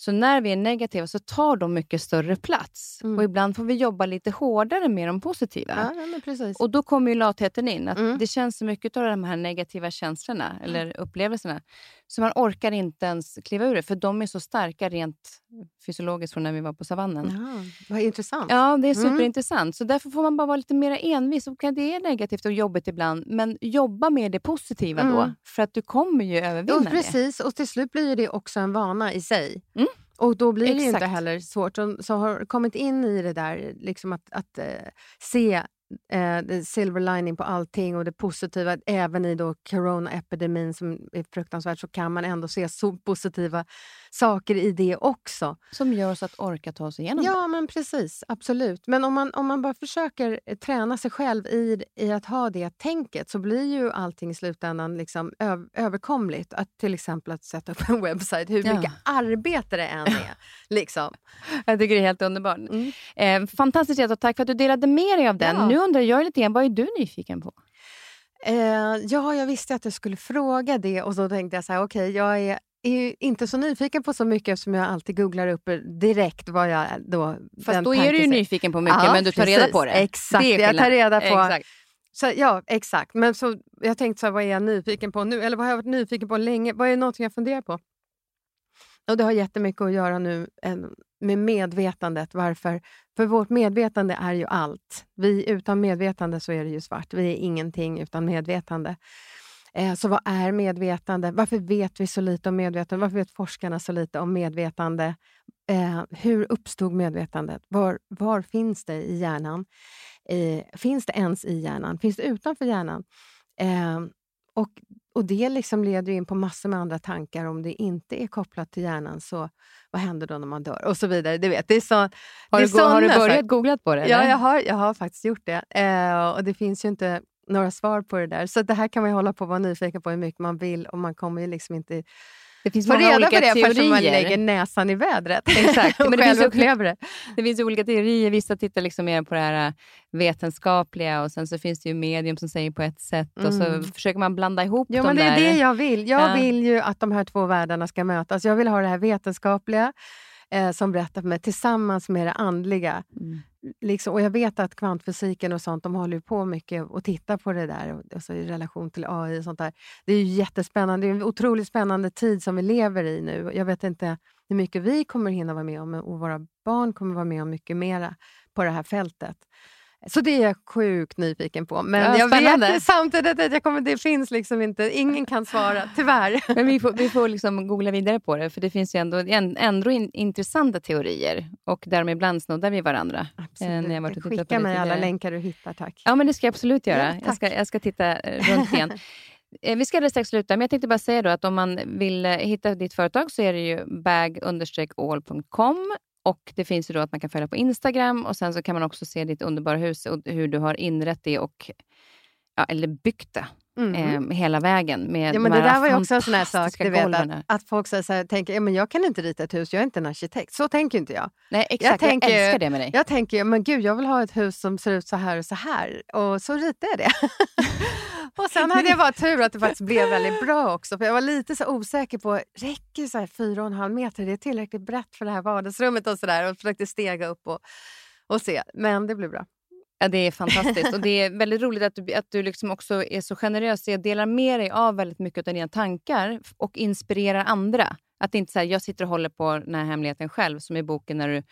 Så när vi är negativa så tar de mycket större plats. Och ibland får vi jobba lite hårdare med de positiva. Ja, men precis. Och då kommer ju latheten in. Att det känns så mycket av de här negativa känslorna. Eller upplevelserna. Så man orkar inte ens kliva ur det. För de är så starka rent fysiologiskt från när vi var på savannen. Ja, vad intressant. Ja, det är superintressant. Så därför får man bara vara lite mer envis. Och det är negativt och jobbigt ibland. Men jobba med det positiva då. För att du kommer ju övervinna det. Precis, och till slut blir det också en vana i sig. Och då blir det ju inte heller svårt. Så har kommit in i det där liksom att se the silver lining på allting och det positiva. Även i då coronaepidemin som är fruktansvärt så kan man ändå se så positiva saker i det också. Som gör så att orka ta sig igenom det. Ja, men precis. Absolut. Men om man bara försöker träna sig själv i att ha det tänket så blir ju allting i slutändan liksom överkomligt. Att till exempel att sätta upp en webbsajt, hur mycket arbete det än är. Liksom. Jag tycker det är helt underbart. Fantastiskt, och tack för att du delade med dig av den. Nu undrar jag lite grann, vad är du nyfiken på? Jag visste att jag skulle fråga det och så tänkte jag så här, jag är inte så nyfiken på så mycket eftersom jag alltid googlar upp direkt vad jag då... Fast då är du ju nyfiken på mycket, men du tar reda på det. Exakt, jag tar reda på... Exakt. Så, exakt. Men så, jag tänkte så här, vad är jag nyfiken på nu? Eller vad har jag varit nyfiken på länge? Vad är någonting jag funderar på? Och det har jättemycket att göra nu med medvetandet. Varför? För vårt medvetande är ju allt. Vi utan medvetande så är det ju svart. Vi är ingenting utan medvetande. Så vad är medvetande? Varför vet vi så lite om medvetande? Varför vet forskarna så lite om medvetande? Hur uppstod medvetandet? Var finns det i hjärnan? Finns det ens i hjärnan? Finns det utanför hjärnan? Och Och det liksom leder in på massor med andra tankar om det inte är kopplat till hjärnan. Så vad händer då när man dör? Och så vidare. Du vet, det är så, har du börjat googla på det? Eller? Ja, jag har faktiskt gjort det. Och det finns ju inte några svar på det där. Så det här kan man ju hålla på och vara nyfiken på hur mycket man vill. Och man kommer ju liksom inte... Det finns många olika teorier. Förrän man lägger näsan i vädret. Exakt. Men det finns olika teorier. Vissa tittar liksom mer på det här vetenskapliga. Och sen så finns det ju medium som säger på ett sätt. Mm. Och så försöker man blanda ihop dem där. Ja, men det är det jag vill. Jag vill ju att de här två världarna ska mötas. Jag vill ha det här vetenskapliga som berättar för mig tillsammans med det andliga. Mm. Liksom, och jag vet att kvantfysiken och sånt, de håller på mycket och tittar på det där alltså i relation till AI och sånt där. Det är ju jättespännande, det är en otroligt spännande tid som vi lever i nu. Jag vet inte hur mycket vi kommer hinna vara med om, och våra barn kommer vara med om mycket mera på det här fältet. Så det är jag sjukt nyfiken på. Men jag vet samtidigt att det finns liksom inte, ingen kan svara, tyvärr. Men vi får liksom googla vidare på det. För det finns ju ändå intressanta teorier. Och där ibland snoddar vi varandra. Absolut, skicka mig alla länkar du hittar, tack. Ja, men det ska jag absolut göra. Ja, jag ska titta runt igen. Vi ska alldeles strax sluta, men jag tänkte bara säga då att om man vill hitta ditt företag så är det ju bag-all.com. Och det finns ju då att man kan följa på Instagram. Och sen så kan man också se ditt underbara hus. Och hur du har inrett det och... Ja, eller byggt det. Mm. Hela vägen. Med ja, men det där var ju också en sån här sak. Du vet, att folk så här, tänker, ja, men jag kan inte rita ett hus. Jag är inte en arkitekt. Så tänker inte jag. Nej, exakt. Jag älskar det med dig. Jag tänker, men gud, jag vill ha ett hus som ser ut så här och så här. Och så ritar jag det. Och sen hade jag bara tur att det faktiskt blev väldigt bra också. För jag var lite så osäker på, räcker så här 4,5 meter? Det är tillräckligt brett för det här vardagsrummet och sådär. Och försökte stega upp och se. Men det blev bra. Ja, det är fantastiskt. Och det är väldigt roligt att du liksom också är så generös. Jag delar med dig av väldigt mycket av dina tankar och inspirerar andra. Att det inte så här, jag sitter och håller på den här hemligheten själv, som i boken när du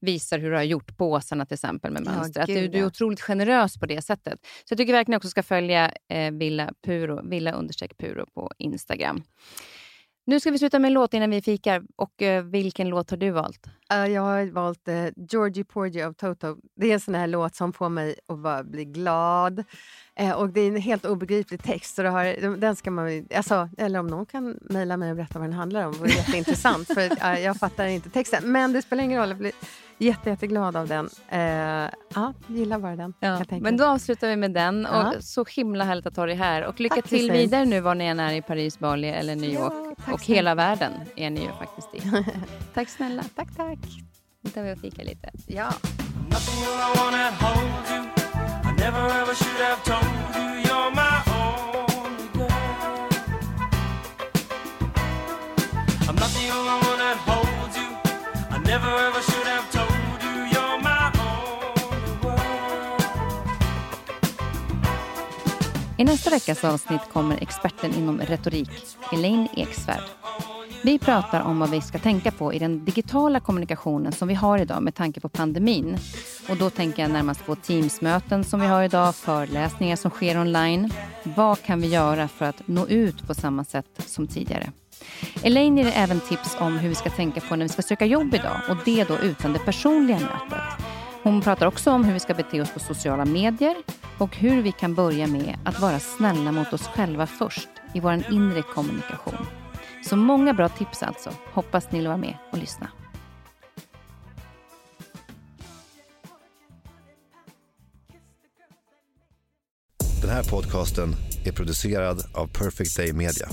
visar hur du har gjort påsarna till exempel med mönster. Ja, att du är otroligt generös på det sättet. Så jag tycker verkligen också ska följa Villa Puro på Instagram. Nu ska vi sluta med en låt innan vi fikar. Och vilken låt har du valt? Jag har valt Georgie Porgy av Toto. Det är en sån här låt som får mig att bara bli glad. Och det är en helt obegriplig text. Så den ska man, alltså, eller om någon kan mejla mig och berätta vad den handlar om. Det är jätteintressant för jag fattar inte texten. Men det spelar ingen roll, jag blir jätteglad av den. Gillar bara den. Ja, men då avslutar vi med den. Och så himla härligt att ha dig här. Och lycka till vidare nu var ni än är i Paris, Bali eller New York. Ja, och hela världen är ni ju faktiskt i. Tack snälla. Tack. Nu tar vi och fika lite. Ja. Nothing will I wanna hold you. I never ever should have told you you're my only girl. I'm nothing will I wanna hold you. I never ever should have told you you're my only world. I nästa veckas avsnitt kommer experten inom retorik, Elaine Eksvärd. Vi pratar om vad vi ska tänka på i den digitala kommunikationen som vi har idag med tanke på pandemin. Och då tänker jag närmast på Teams-möten som vi har idag, föreläsningar som sker online. Vad kan vi göra för att nå ut på samma sätt som tidigare? Elaine ger även tips om hur vi ska tänka på när vi ska söka jobb idag, och det då utan det personliga mötet. Hon pratar också om hur vi ska bete oss på sociala medier och hur vi kan börja med att vara snälla mot oss själva först i vår inre kommunikation. Så många bra tips alltså. Hoppas ni vill vara med och lyssna. Den här podcasten är producerad av Perfect Day Media.